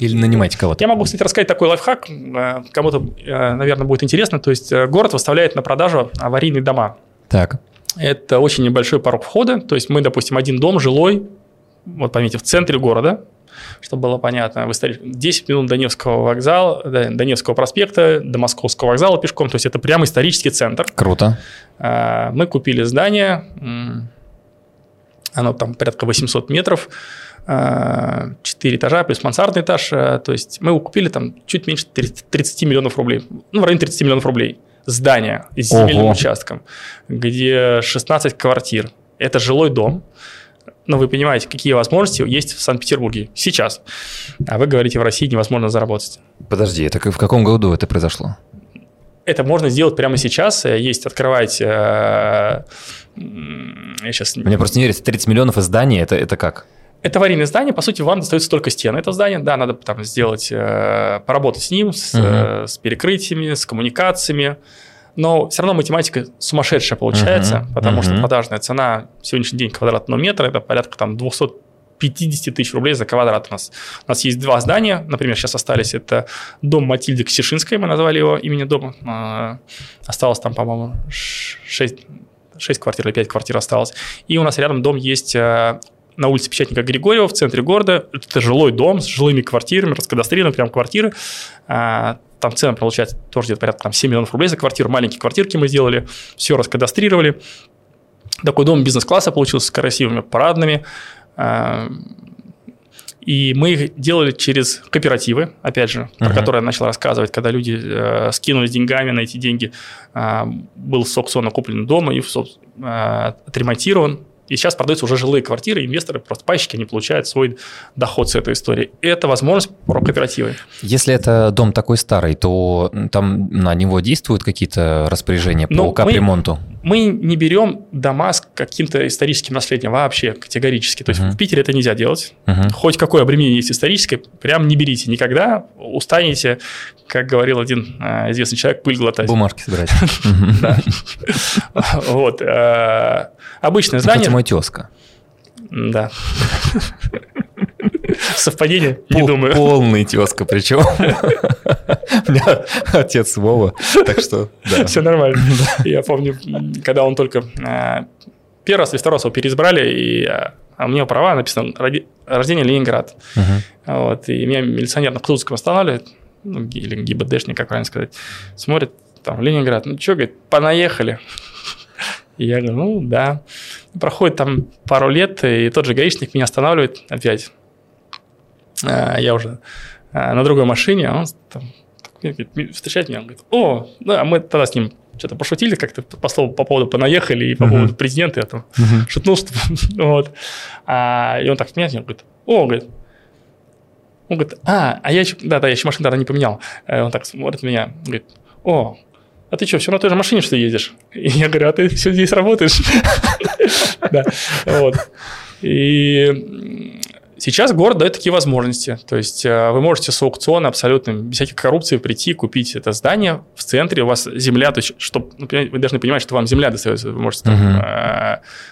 Или нанимаете кого-то? Я могу, кстати, рассказать такой лайфхак, кому-то, наверное, будет интересно. То есть город выставляет на продажу аварийные дома. Так. Это очень небольшой порог входа, то есть мы, допустим, один дом жилой, вот поймите, в центре города, чтобы было понятно, 10 минут до Невского вокзала, до Невского проспекта, до Московского вокзала пешком, то есть это прямо исторический центр. Круто. Мы купили здание, Оно там порядка 800 метров, 4 этажа плюс мансардный этаж. То есть мы его купили там чуть меньше 30 миллионов рублей. Ну, в районе 30 миллионов рублей. Здание с земельным участком, где 16 квартир. Это жилой дом. Но вы понимаете, какие возможности есть в Санкт-Петербурге сейчас. А вы говорите, в России невозможно заработать. Подожди, так в каком году это произошло? Это можно сделать прямо сейчас. Есть открывать... Мне просто не верится, 30 миллионов из здания, это как? Это аварийное здание, по сути, вам достаются только стены этого здания. Да, надо там сделать, поработать с ним, с перекрытиями, с коммуникациями. Но все равно математика сумасшедшая получается, потому что продажная цена сегодняшний день квадратного метра – это порядка там 250 тысяч рублей за квадрат у нас. У нас есть два здания, например, сейчас остались. Это дом Матильды Ксишинской, мы назвали его имени дома. Осталось там, по-моему, 6 квартир или 5 квартир осталось. И у нас рядом дом есть на улице Печатника Григорьева в центре города. Это жилой дом с жилыми квартирами, раскадастрированные прям квартиры. Там цена получается тоже где-то порядка там, 7 миллионов рублей за квартиру. Маленькие квартирки мы сделали, все раскадастрировали. Такой дом бизнес-класса получился с красивыми парадными. И мы их делали через кооперативы, опять же, про которые я начал рассказывать, когда люди скинулись деньгами, на эти деньги был с аукциона куплен дом и отремонтирован. И сейчас продаются уже жилые квартиры, инвесторы, просто пайщики, они получают свой доход с этой истории. Это возможность про кооперативы. Если это дом такой старый, то там на него действуют какие-то распоряжения по капремонту? Мы не берем дома с каким-то историческим наследием вообще категорически. То есть в Питере это нельзя делать. Хоть какое обременение есть историческое, прям не берите никогда, устанете, как говорил один известный человек, пыль глотать. Бумажки собирать. Вот. Обычное здание. Хоть мой тезка. Да. Совпадение? Не думаю. Полный тезка причем. У меня отец Вова, так что... Да. Все нормально. Я помню, когда он только... Первый раз или второй раз его переизбрали, и у меня права написано «Рождение Ленинград». Вот, и меня милиционер на Клузовском останавливает, или ГИБДшник, как правильно сказать, смотрит, там, Ленинград, ну что, говорит, понаехали. И я говорю, ну да. Проходит там пару лет, и тот же гаишник меня останавливает опять. Я уже на другой машине, а он там, встречает меня, он говорит, о, да, мы тогда с ним что-то пошутили, как-то по поводу понаехали и по поводу президента, я там шутнул, что вот. И он так смеялся, он говорит, о, говорит, он говорит, а я еще, да, я еще машину тогда не поменял. Он так смотрит на меня, говорит, о, а ты что, все на той же машине, что ездишь? И я говорю, а ты все здесь работаешь? Да, вот. И... Сейчас город дает такие возможности. То есть вы можете с аукциона абсолютно без всяких коррупций прийти, купить это здание в центре, у вас земля, то есть, что, вы должны понимать, что вам земля достается. Вы можете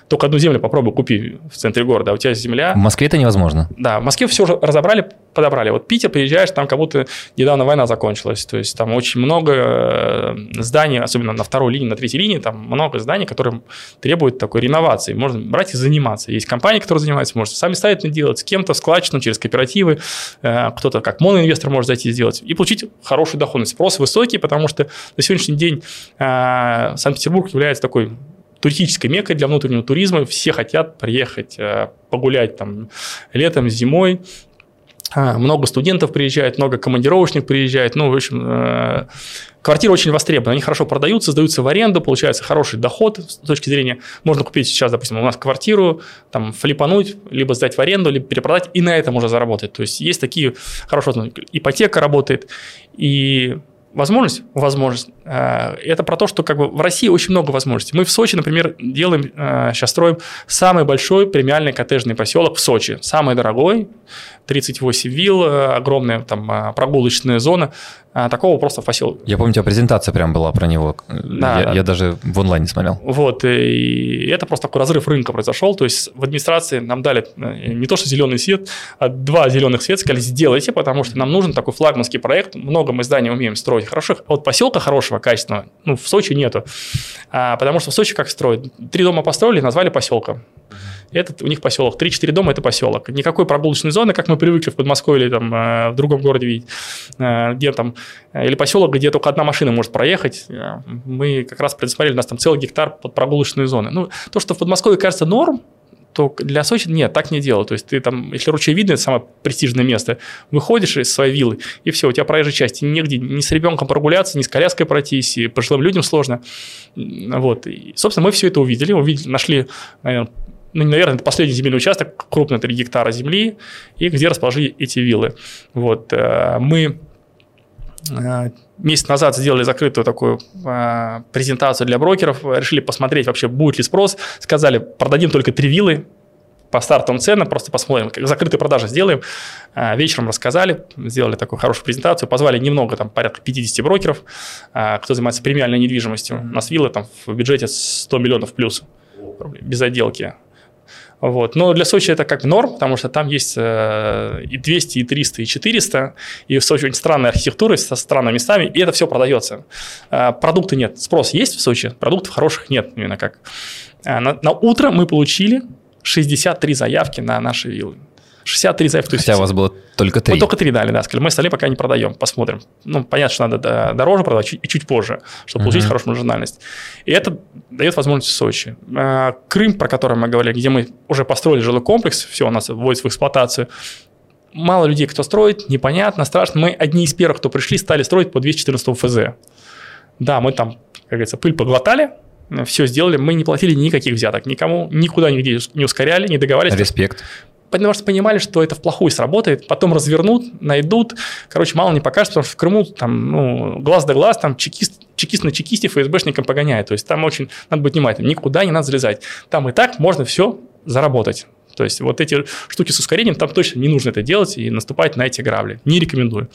только одну землю попробуй купи в центре города, а у тебя земля... В Москве это невозможно. Да, в Москве все уже разобрали, подобрали. Вот Питер, приезжаешь, там как будто недавно война закончилась. То есть там очень много зданий, особенно на второй линии, на третьей линии, там много зданий, которые требуют такой реновации. Можно брать и заниматься. Есть компании, которые занимаются, можете сами ставить, делать, с кем складчину, через кооперативы, кто-то как моноинвестор может зайти и сделать, и получить хорошую доходность. Спрос высокий, потому что на сегодняшний день Санкт-Петербург является такой туристической меккой для внутреннего туризма. Все хотят приехать, погулять там летом, зимой. Много студентов приезжает, много командировочных приезжает. Ну, в общем, квартиры очень востребованы. Они хорошо продаются, сдаются в аренду, получается хороший доход с точки зрения... Можно купить сейчас, допустим, у нас квартиру, там, флипануть, либо сдать в аренду, либо перепродать, и на этом уже заработать. То есть, есть такие хорошие... Ипотека работает, и... Возможность. Это про то, что как бы в России очень много возможностей. Мы в Сочи, например, делаем, сейчас строим самый большой премиальный коттеджный поселок в Сочи. Самый дорогой, 38 вилл, огромная там прогулочная зона. Такого просто поселка. Я помню, у тебя презентация прям была про него. Да, я даже в онлайне смотрел. Вот, и это просто такой разрыв рынка произошел. То есть в администрации нам дали не то, что зеленый свет, а два зеленых света. Сказали, сделайте, потому что нам нужен такой флагманский проект. Много мы зданий умеем строить. Хороших, а вот поселка хорошего, качественного, ну, в Сочи нету. Потому что в Сочи как строят? 3 дома построили, назвали поселком. Этот у них поселок. 3-4 дома – это поселок. Никакой прогулочной зоны, как мы привыкли в Подмосковье или там, в другом городе видеть, где там, или поселок, где только одна машина может проехать. Мы как раз предусмотрели, у нас там целый гектар под прогулочные зоны. Ну, то, что в Подмосковье кажется норм, то для Сочи нет, так не делают. То есть ты там, если ручей видно, это самое престижное место, выходишь из своей виллы, и все, у тебя проезжая часть, негде ни с ребенком прогуляться, ни с коляской пройтись, и пожилым людям сложно. Вот. И, собственно, мы все это увидели, нашли, наверное, это последний земельный участок, крупно 3 гектара земли, и где расположили эти виллы. Вот. Мы месяц назад сделали закрытую такую презентацию для брокеров, решили посмотреть вообще, будет ли спрос, сказали, продадим только 3 виллы по стартовым ценам, просто посмотрим, как закрытые продажи сделаем, вечером рассказали, сделали такую хорошую презентацию, позвали немного, там порядка 50 брокеров, кто занимается премиальной недвижимостью, у нас виллы там в бюджете 100 миллионов плюс, без отделки. Вот. Но для Сочи это как норм, потому что там есть и 200, и 300, и 400, и в Сочи очень странная архитектура со странными местами, и это все продается. Продукты нет, спрос есть в Сочи, продуктов хороших нет, именно как. На утро мы получили 63 заявки на наши виллы. 63 заявки. Хотя у вас было только 3. Мы только 3 дали, да. Сказали, мы остальные пока не продаем, посмотрим. Ну, понятно, что надо дороже продавать и чуть позже, чтобы получить хорошую маржинальность. И это дает возможность в Сочи. Крым, про который мы говорили, где мы уже построили жилой комплекс, все у нас вводится в эксплуатацию. Мало людей, кто строит, непонятно, страшно. Мы одни из первых, кто пришли, стали строить по 214 ФЗ. Да, мы там, как говорится, пыль поглотали, все сделали. Мы не платили никаких взяток никому, никуда нигде не ускоряли, не договаривались. Респект. Потому что понимали, что это вплохую сработает, потом развернут, найдут, короче, мало не покажут, потому что в Крыму там, ну, глаз да глаз, там чекист на чекисте ФСБшником погоняет, то есть там очень надо быть внимательным, никуда не надо залезать, там и так можно все заработать, то есть вот эти штуки с ускорением, там точно не нужно это делать и наступать на эти грабли, не рекомендую,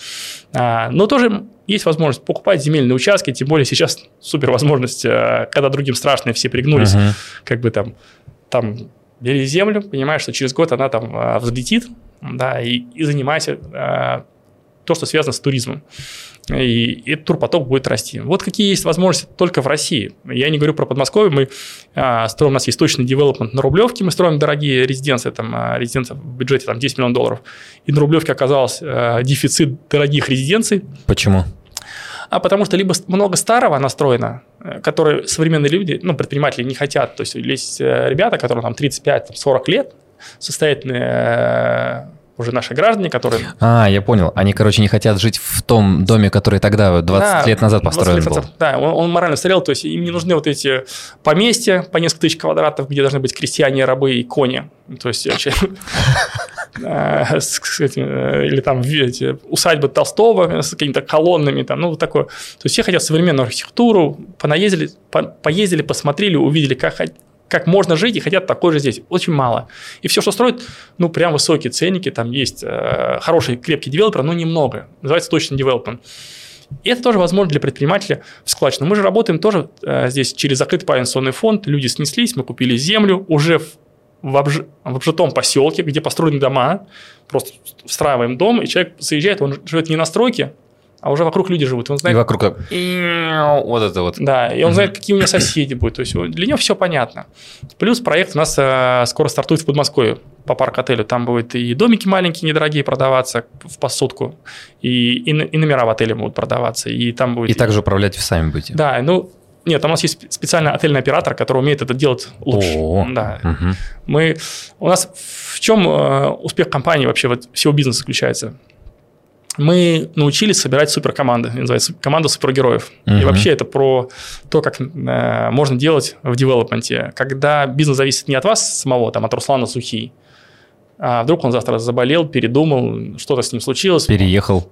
но тоже есть возможность покупать земельные участки, тем более сейчас супер возможность, когда другим страшно, все пригнулись, как бы там бери землю, понимаешь, что через год она там взлетит, да, и занимайся то, что связано с туризмом. И этот турпоток будет расти. Вот какие есть возможности только в России. Я не говорю про Подмосковье. Мы строим, у нас есть точный девелопмент на Рублевке, мы строим дорогие резиденции, там резиденция в бюджете там, 10 миллионов долларов. И на Рублевке оказался дефицит дорогих резиденций. Почему? А потому что либо много старого настроено, которые современные люди, ну, предприниматели не хотят. То есть есть ребята, которым там 35-40 лет, состоятельные уже наши граждане, которые... А, я понял. Они, короче, не хотят жить в том доме, который тогда 20 лет назад построен был. Да, он морально устарел, то есть им не нужны вот эти поместья по несколько тысяч квадратов, где должны быть крестьяне, рабы и кони. То есть... или там усадьбы Толстого с какими-то колоннами, там, ну, вот такое. То есть все хотят современную архитектуру, поездили, посмотрели, увидели, как можно жить, и хотят такой же здесь. Очень мало. И все, что строят, ну, прям высокие ценники, там есть хорошие, крепкие девелоперы, но немного. Называется точный девелопмент. И это тоже возможно для предпринимателя в складчину. Мы же работаем тоже здесь через закрытый пенсионный фонд, люди снеслись, мы купили землю, уже в обжитом поселке, где построены дома, просто встраиваем дом, и человек заезжает, он живет не на стройке, а уже вокруг люди живут. Он знает, и вокруг как... вот это вот. Да, и он знает, какие у него соседи будут. То есть для него все понятно. Плюс проект у нас скоро стартует в Подмосковье по парк-отелю. Там будут и домики маленькие, недорогие продаваться в посудку, и номера в отеле будут продаваться. И там будет... И также управлять вы сами будете. Да, ну... Нет, там у нас есть специальный отельный оператор, который умеет это делать лучше. Да. У нас в чем успех компании вообще, вот, всего бизнеса заключается? Мы научились собирать суперкоманды, называется команда супергероев. И вообще это про то, как можно делать в девелопменте. Когда бизнес зависит не от вас самого, там, от Руслана Сухий, а вдруг он завтра заболел, передумал, что-то с ним случилось. Переехал,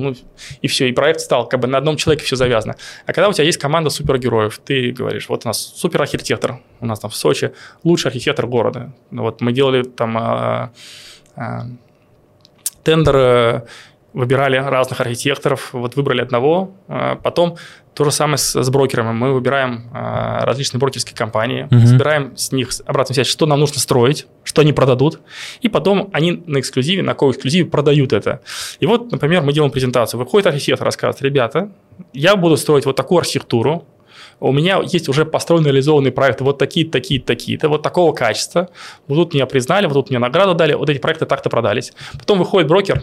ну и все, и проект стал, как бы на одном человеке все завязано. А когда у тебя есть команда супергероев, ты говоришь, вот у нас суперархитектор, у нас там в Сочи лучший архитектор города. Вот мы делали там тендер, выбирали разных архитекторов, вот выбрали одного, потом то же самое с брокерами. Мы выбираем различные брокерские компании, собираем с них обратную связь, что нам нужно строить, что они продадут, и потом они на эксклюзиве, на ко-эксклюзиве продают это. И вот, например, мы делаем презентацию. Выходит архитектор, рассказывает, ребята, я буду строить вот такую архитектуру, у меня есть уже построенный реализованный проект, вот такие-то, вот такого качества. Вот тут меня признали, вот тут мне награду дали, вот эти проекты так-то продались. Потом выходит брокер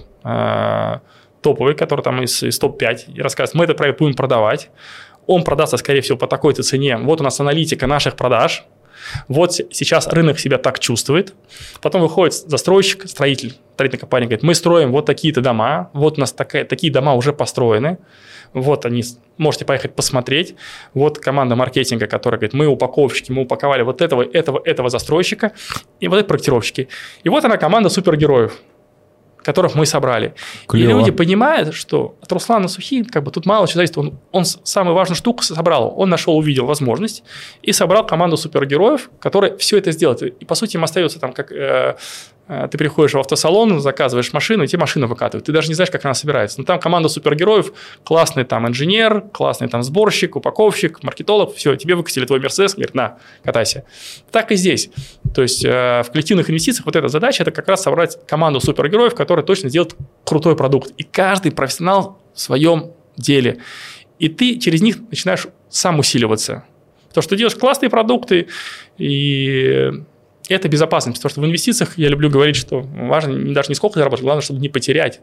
топовый, который там из топ-5, и рассказывает, мы этот проект будем продавать. Он продастся, скорее всего, по такой-то цене. Вот у нас аналитика наших продаж. Вот сейчас рынок себя так чувствует. Потом выходит застройщик, строитель, строительная компания говорит, мы строим вот такие-то дома, вот у нас такие дома уже построены, вот они, можете поехать посмотреть. Вот команда маркетинга, которая говорит, мы упаковщики, мы упаковали вот этого застройщика и вот эти проектировщики. И вот она команда супергероев, которых мы собрали. Клево. И люди понимают, что от Руслана Сухи, как бы тут мало чего зависит, он самую важную штуку собрал, он нашел, увидел возможность и собрал команду супергероев, которые все это сделают. И по сути им остается там, как ты приходишь в автосалон, заказываешь машину, и тебе машину выкатывают. Ты даже не знаешь, как она собирается. Но там команда супергероев, классный там инженер, классный там сборщик, упаковщик, маркетолог, все, тебе выкатили твой Мерседес, говорит, на, катайся. Так и здесь. То есть в коллективных инвестициях вот эта задача, это как раз собрать команду супергероев, которые точно сделают крутой продукт. И каждый профессионал в своем деле. И ты через них начинаешь сам усиливаться. Потому что ты делаешь классные продукты, и это безопасность. Потому что в инвестициях я люблю говорить, что важно даже не сколько заработать, главное, чтобы не потерять.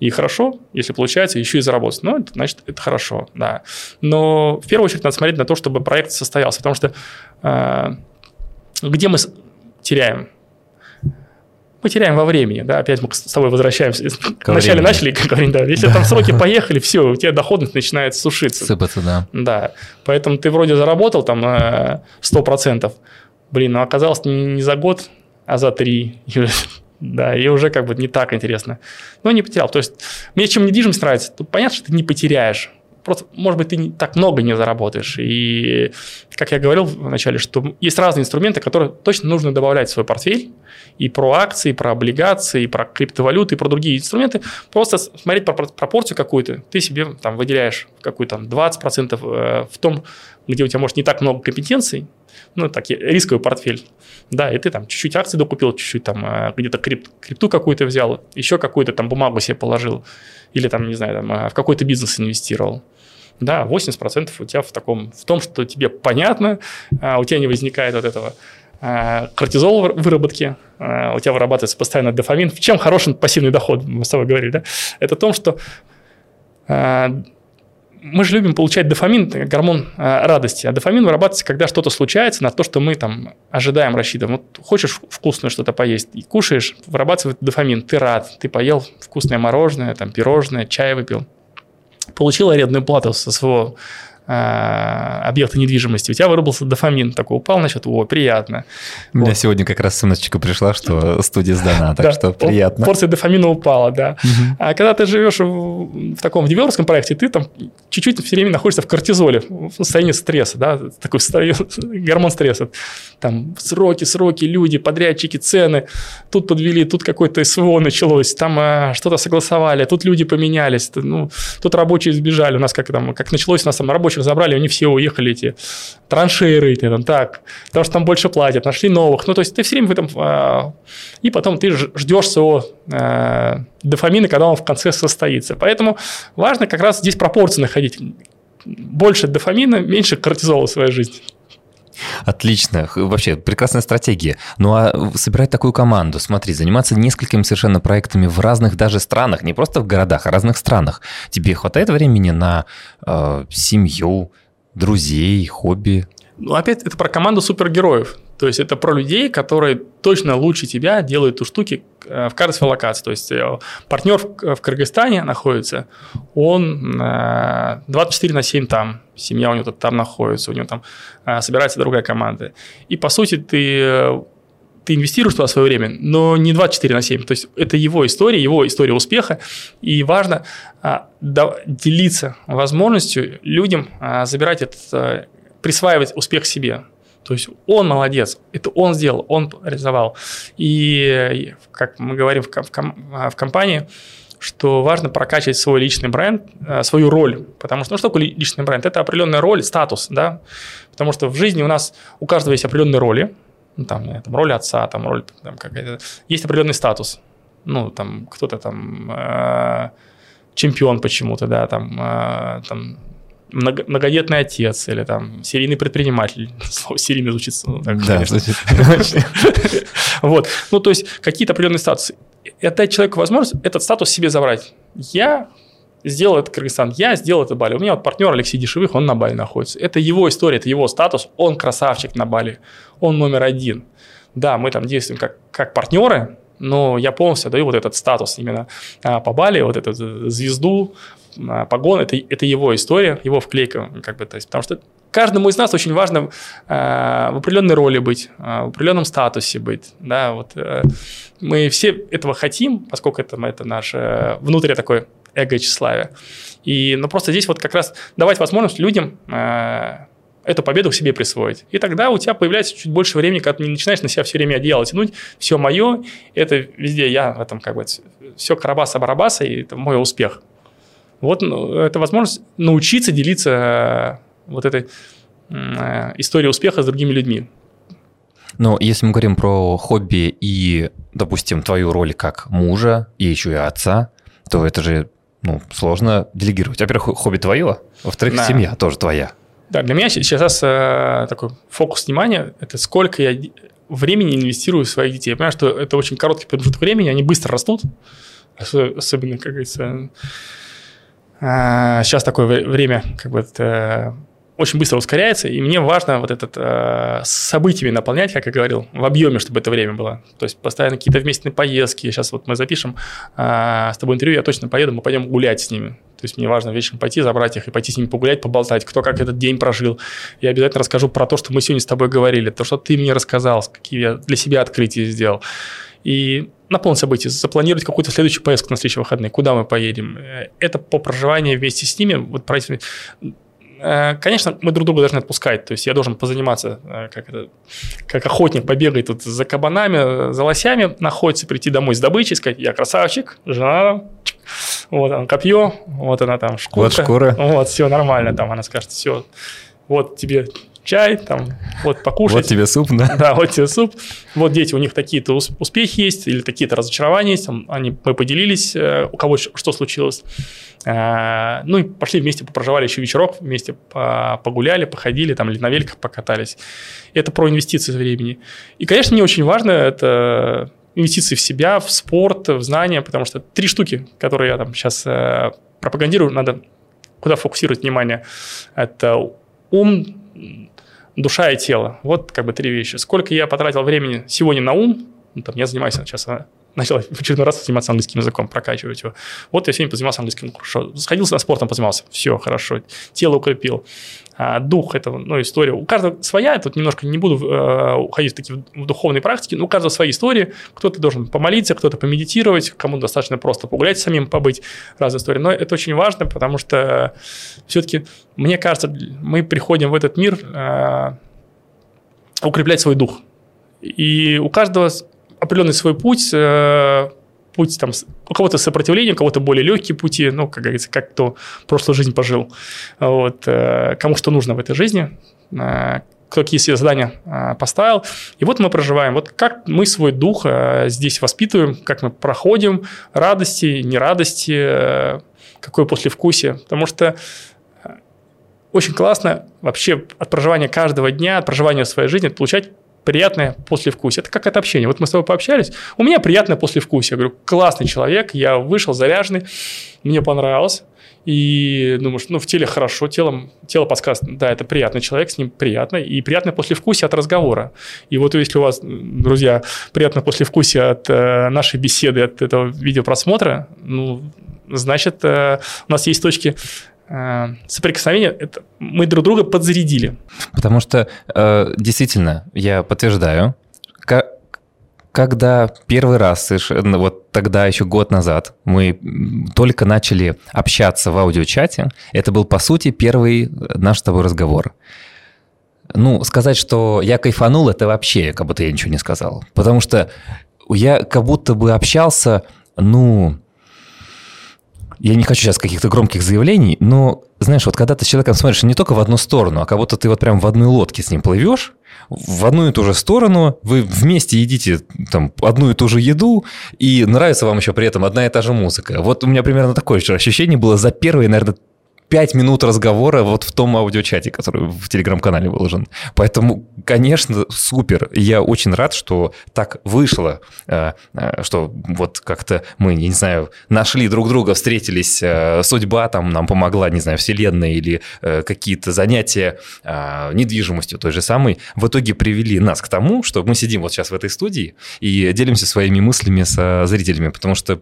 И хорошо, если получается, еще и заработать. Ну, значит, это хорошо, да. Но в первую очередь надо смотреть на то, чтобы проект состоялся. Потому что где мы теряем? Мы теряем во времени, да, опять мы с тобой возвращаемся. Вначале начали, как говорим, да, если там сроки поехали, все, у тебя доходность начинает сушиться. Сыпаться, да. Да, поэтому ты вроде заработал там 100%, но оказалось не за год, а за 3, да, и уже как бы не так интересно. Но не потерял, то есть мне чем недвижимость нравится, то понятно, что ты не потеряешь. Просто, может быть, ты так много не заработаешь. И, как я говорил вначале, что есть разные инструменты, которые точно нужно добавлять в свой портфель. И про акции, и про облигации, и про криптовалюты, и про другие инструменты. Просто смотреть про пропорцию какую-то. Ты себе там выделяешь какую-то 20% в том, где у тебя, может, не так много компетенций. Ну, так, рисковый портфель. Да, и ты там чуть-чуть акций докупил, чуть-чуть там где-то крипту какую-то взял, еще какую-то там бумагу себе положил. Или там, не знаю, там, в какой-то бизнес инвестировал. Да, 80% у тебя в том, что тебе понятно, у тебя не возникает вот этого кортизола в выработке, у тебя вырабатывается постоянно дофамин. В чем хороший пассивный доход, мы с тобой говорили, да? Это в том, что мы же любим получать дофамин, гормон радости, а дофамин вырабатывается, когда что-то случается, на то, что мы там ожидаем, рассчитываем. Вот хочешь вкусное что-то поесть и кушаешь, вырабатывается дофамин, ты рад, ты поел вкусное мороженое, там, пирожное, чай выпил. Получил арендную плату со своего объекта недвижимости, у тебя вырубился дофамин, такой упал на счет, о, приятно. У меня сегодня как раз сыночка пришла, что студия сдана, так что приятно. Порция дофамина упала, да. А когда ты живешь в таком девелоперском проекте, ты там чуть-чуть все время находишься в кортизоле, в состоянии стресса, да, такой гормон стресса. Там сроки, люди, подрядчики, цены, тут подвели, тут какое-то СВО началось, там что-то согласовали, тут люди поменялись, тут рабочие сбежали, у нас как началось, у нас там рабочие забрали, они все уехали, эти траншеи, так, потому что там больше платят, нашли новых. Ну, то есть ты все время в этом... И потом ты ждешь своего дофамина, когда он в конце состоится. Поэтому важно как раз здесь пропорции находить. Больше дофамина, меньше кортизола в своей жизни. Отлично. Вообще, прекрасная стратегия. Ну, а собирать такую команду, смотри, заниматься несколькими совершенно проектами в разных даже странах, не просто в городах, а в разных странах. Тебе хватает времени на семью, друзей, хобби? Ну, опять, это про команду супергероев. То есть, это про людей, которые точно лучше тебя делают ту штуки в каждой своей локации. То есть, партнер в Кыргызстане находится, он 24/7 там, семья у него там находится, у него там собирается другая команда. И, по сути, ты инвестируешь туда свое время, но не 24/7. То есть, это его история успеха. И важно делиться возможностью людям забирать этот, присваивать успех себе. То есть, он молодец, это он сделал, он реализовал. И, как мы говорим в компании, что важно прокачивать свой личный бренд, свою роль. Потому что, что такое личный бренд? Это определенная роль, статус, да. Потому что в жизни у каждого есть определенные роли. Там, роль отца, там, роль там, какая-то. Есть определенный статус. Ну, там, кто-то там чемпион почему-то, да, там многодетный отец или там серийный предприниматель. Слово серийный звучит. Так, да, звучит. Вот. Ну, то есть, какие-то определенные статусы. И отдать человеку возможность этот статус себе забрать. Я сделал это Кыргызстан, я сделал это Бали. У меня вот партнер Алексей Дешевых, он на Бали находится. Это его история, это его статус, он красавчик на Бали, он номер один. Да, мы там действуем как партнеры, но я полностью даю вот этот статус именно по Бали, вот эту звезду, погон, это его история, его вклейка, как бы, то есть, потому что каждому из нас очень важно в определенной роли быть, в определенном статусе быть, да, вот мы все этого хотим, поскольку это наше внутреннее такое эго-тщеславие, и, ну, просто здесь вот как раз давать возможность людям эту победу к себе присвоить. И тогда у тебя появляется чуть больше времени, когда ты не начинаешь на себя все время одеяло тянуть, все мое, это везде я в этом как бы, все карабаса-барабаса, и это мой успех. Вот это возможность научиться делиться вот этой историей успеха с другими людьми. Но если мы говорим про хобби и, допустим, твою роль как мужа и еще и отца, то это же сложно делегировать. Во-первых, хобби твое, во-вторых, семья тоже твоя. Да, для меня сейчас такой фокус внимания – это сколько я времени инвестирую в своих детей. Я понимаю, что это очень короткий промежуток времени, они быстро растут, особенно, как говорится, сейчас такое время как бы, очень быстро ускоряется, и мне важно вот этот событиями наполнять, как я говорил, в объеме, чтобы это время было. То есть постоянно какие-то вместе поездки. Сейчас вот мы запишем с тобой интервью, я точно поеду, мы пойдем гулять с ними. То есть мне важно вечером пойти, забрать их и пойти с ними погулять, поболтать, кто как этот день прожил. Я обязательно расскажу про то, что мы сегодня с тобой говорили, то, что ты мне рассказал, какие я для себя открытия сделал. И наполнить события, запланировать какую-то следующую поездку на следующие выходные, куда мы поедем. Это по проживанию вместе с ними. Вот, конечно, мы друг друга должны отпускать. То есть я должен позаниматься, как охотник, побегать тут за кабанами, за лосями, находится, прийти домой с добычей, сказать, я красавчик, жена, вот она копье, вот она там шкурка. Вот шкура. Вот, все нормально. Там она скажет, все, вот тебе... чай, там, вот покушать. Вот тебе суп, да? Да, вот тебе суп. Вот дети, у них такие-то успехи есть или такие-то разочарования есть. Мы поделились, у кого что случилось. Ну и пошли вместе, попроживали еще вечерок, вместе погуляли, походили, там, или на великах покатались. Это про инвестиции времени. И, конечно, мне очень важно это инвестиции в себя, в спорт, в знания, потому что 3 штуки, которые я там сейчас пропагандирую, надо куда фокусировать внимание. Это ум, душа и тело. Вот как бы 3 вещи. Сколько я потратил времени сегодня на ум, я занимаюсь сейчас, начал в очередной раз заниматься английским языком, прокачивать его. Вот я сегодня позанимался английским, хорошо. Сходился на спортом, позанимался, все, хорошо. Тело укрепил. Дух, это история. У каждого своя, я тут немножко не буду уходить в духовные практики, но у каждого свои истории. Кто-то должен помолиться, кто-то помедитировать, кому достаточно просто погулять самим, побыть. Разные истории. Но это очень важно, потому что все-таки, мне кажется, мы приходим в этот мир укреплять свой дух. И у каждого определенный свой путь, путь там, у кого-то сопротивление, у кого-то более легкие пути, как говорится, как кто прошлую жизнь пожил, вот, кому что нужно в этой жизни, кто какие себе задания поставил. И вот мы проживаем, вот как мы свой дух здесь воспитываем, как мы проходим радости, нерадости, какое послевкусие, потому что очень классно вообще от проживания каждого дня, от проживания своей жизни получать приятное послевкусие. Это как от общения. Вот мы с тобой пообщались, у меня приятное послевкусие. Я говорю, классный человек, я вышел заряженный, мне понравилось. И думаешь, в теле хорошо, тело подсказывает, да, это приятный человек, с ним приятно. И приятное послевкусие от разговора. И вот если у вас, друзья, приятное послевкусие от нашей беседы, от этого видеопросмотра, значит, у нас есть точки... соприкосновение, это мы друг друга подзарядили. Потому что, действительно, я подтверждаю, когда первый раз, вот тогда еще год назад, мы только начали общаться в аудиочате, это был, по сути, первый наш с тобой разговор. Сказать, что я кайфанул, это вообще, как будто я ничего не сказал. Потому что я как будто бы общался, я не хочу сейчас каких-то громких заявлений, но, знаешь, вот когда ты с человеком смотришь не только в одну сторону, а как будто ты вот прям в одной лодке с ним плывешь, в одну и ту же сторону, вы вместе едите там одну и ту же еду, и нравится вам еще при этом одна и та же музыка. Вот у меня примерно такое ощущение было за первые, наверное, 5 минут разговора вот в том аудиочате, который в Телеграм-канале выложен. Поэтому, конечно, супер. Я очень рад, что так вышло, что вот как-то мы, не знаю, нашли друг друга, встретились, судьба там нам помогла, не знаю, вселенная или какие-то занятия недвижимостью той же самой, в итоге привели нас к тому, что мы сидим вот сейчас в этой студии и делимся своими мыслями со зрителями, потому что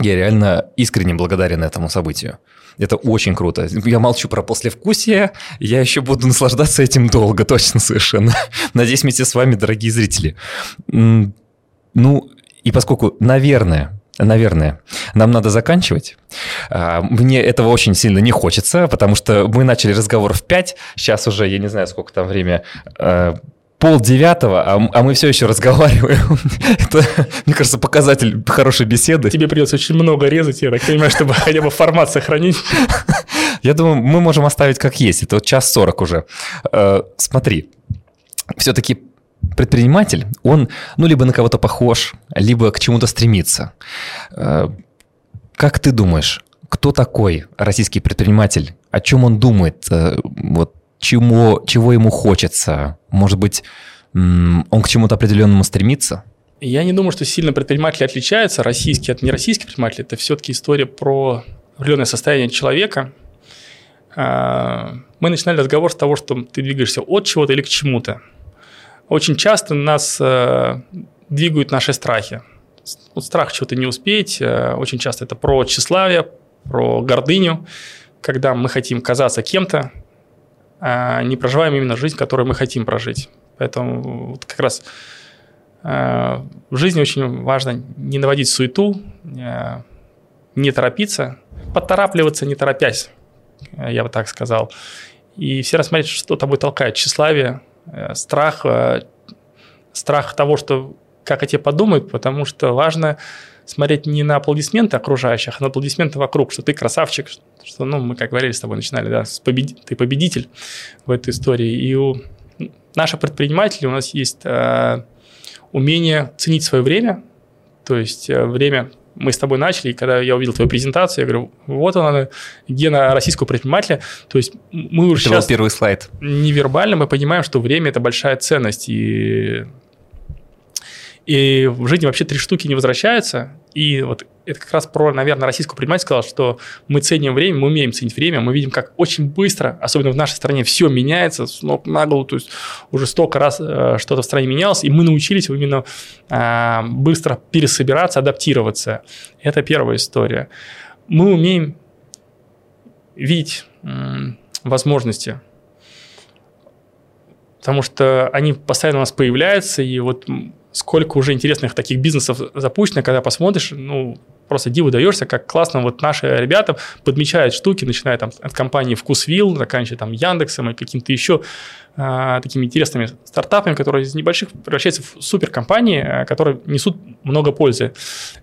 я реально искренне благодарен этому событию. Это очень круто. Я молчу про послевкусие, я еще буду наслаждаться этим долго, точно совершенно. Надеюсь, вместе с вами, дорогие зрители. Ну, и поскольку, наверное, нам надо заканчивать. Мне этого очень сильно не хочется, потому что мы начали разговор в 5, сейчас уже, я не знаю, сколько там время... 8:30, а мы все еще разговариваем. Это, мне кажется, показатель хорошей беседы. Тебе придется очень много резать, я так понимаю, чтобы хотя бы формат сохранить. Я думаю, мы можем оставить как есть. Это вот 1:40 уже. Смотри, все-таки предприниматель, он, ну, либо на кого-то похож, либо к чему-то стремится. Как ты думаешь, кто такой российский предприниматель? О чем он думает? Вот. Чего ему хочется? Может быть, он к чему-то определенному стремится? Я не думаю, что сильно предприниматели отличаются, российские от нероссийских предпринимателей. Это все-таки история про определенное состояние человека. Мы начинали разговор с того, что ты двигаешься от чего-то или к чему-то. Очень часто нас двигают наши страхи. Вот страх чего-то не успеть. Очень часто это про тщеславие, про гордыню, когда мы хотим казаться кем-то, не проживаем именно жизнь, которую мы хотим прожить. Поэтому вот как раз в жизни очень важно не наводить суету, не торопиться, поторапливаться, не торопясь, я бы так сказал. И все рассмотреть, что тобой толкает. Тщеславие, страх того, что как о тебе подумают, потому что важно смотреть не на аплодисменты окружающих, а на аплодисменты вокруг, что ты красавчик, что, ну, мы, как говорили, с тобой начинали, да, ты победитель в этой истории. И у наших предпринимателей у нас есть умение ценить свое время, то есть время мы с тобой начали, и когда я увидел твою презентацию, я говорю, вот она, гена российского предпринимателя, то есть мы уже сейчас первый слайд. Невербально мы понимаем, что время – это большая ценность, и в жизни вообще 3 штуки не возвращаются. И вот это как раз про, наверное, российскую предприниматель сказал, что мы ценим время, мы умеем ценить время, мы видим, как очень быстро, особенно в нашей стране, все меняется с ног на голову, то есть уже столько раз что-то в стране менялось, и мы научились именно быстро пересобираться, адаптироваться. Это первая история. Мы умеем видеть возможности, потому что они постоянно у нас появляются, и вот... Сколько уже интересных таких бизнесов запущено, когда посмотришь, ну, просто диву даешься, как классно вот наши ребята подмечают штуки, начиная там от компании «Вкус Вилл», заканчивая там Яндексом и каким-то еще такими интересными стартапами, которые из небольших превращаются в суперкомпании, которые несут много пользы.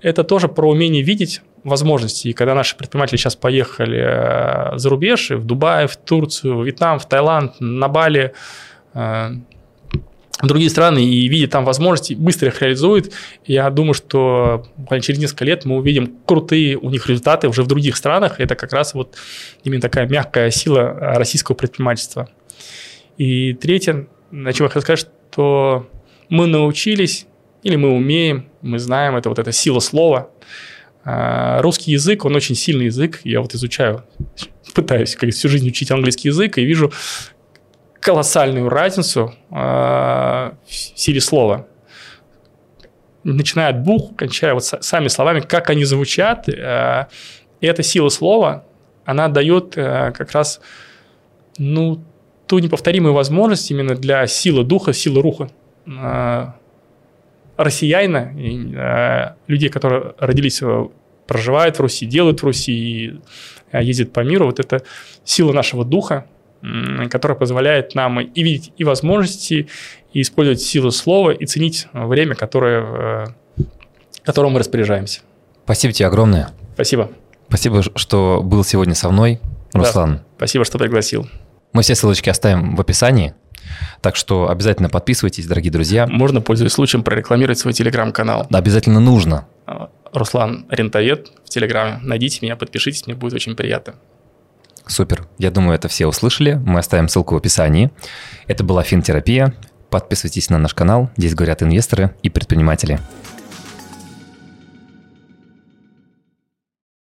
Это тоже про умение видеть возможности. И когда наши предприниматели сейчас поехали за рубеж, в Дубай, в Турцию, в Вьетнам, в Таиланд, на Бали, в другие страны и видит там возможности, быстро их реализует. Я думаю, что через несколько лет мы увидим крутые у них результаты уже в других странах. Это как раз вот именно такая мягкая сила российского предпринимательства. И третье, о чем я хочу сказать, что мы научились, или мы умеем, мы знаем, это вот эта сила слова. Русский язык, он очень сильный язык. Я вот изучаю, пытаюсь всю жизнь учить английский язык и вижу... колоссальную разницу в силе слова. Начиная от букв, кончая вот сами словами, как они звучат, эта сила слова, она дает как раз ну, ту неповторимую возможность именно для силы духа, силы руха россиянина, людей, которые родились, проживают в Руси, делают в Руси и ездят по миру. Вот это сила нашего духа, которая позволяет нам и видеть и возможности, и использовать силу слова, и ценить время, которым мы распоряжаемся. Спасибо тебе огромное. Спасибо. Спасибо, что был сегодня со мной, Руслан. Да, спасибо, что пригласил. Мы все ссылочки оставим в описании, так что обязательно подписывайтесь, дорогие друзья. Можно, пользуясь случаем, прорекламировать свой телеграм-канал. Да, обязательно нужно. Руслан Rentaved в телеграме. Найдите меня, подпишитесь, мне будет очень приятно. Супер. Я думаю, это все услышали. Мы оставим ссылку в описании. Это была ФинТерапия. Подписывайтесь на наш канал. Здесь говорят инвесторы и предприниматели.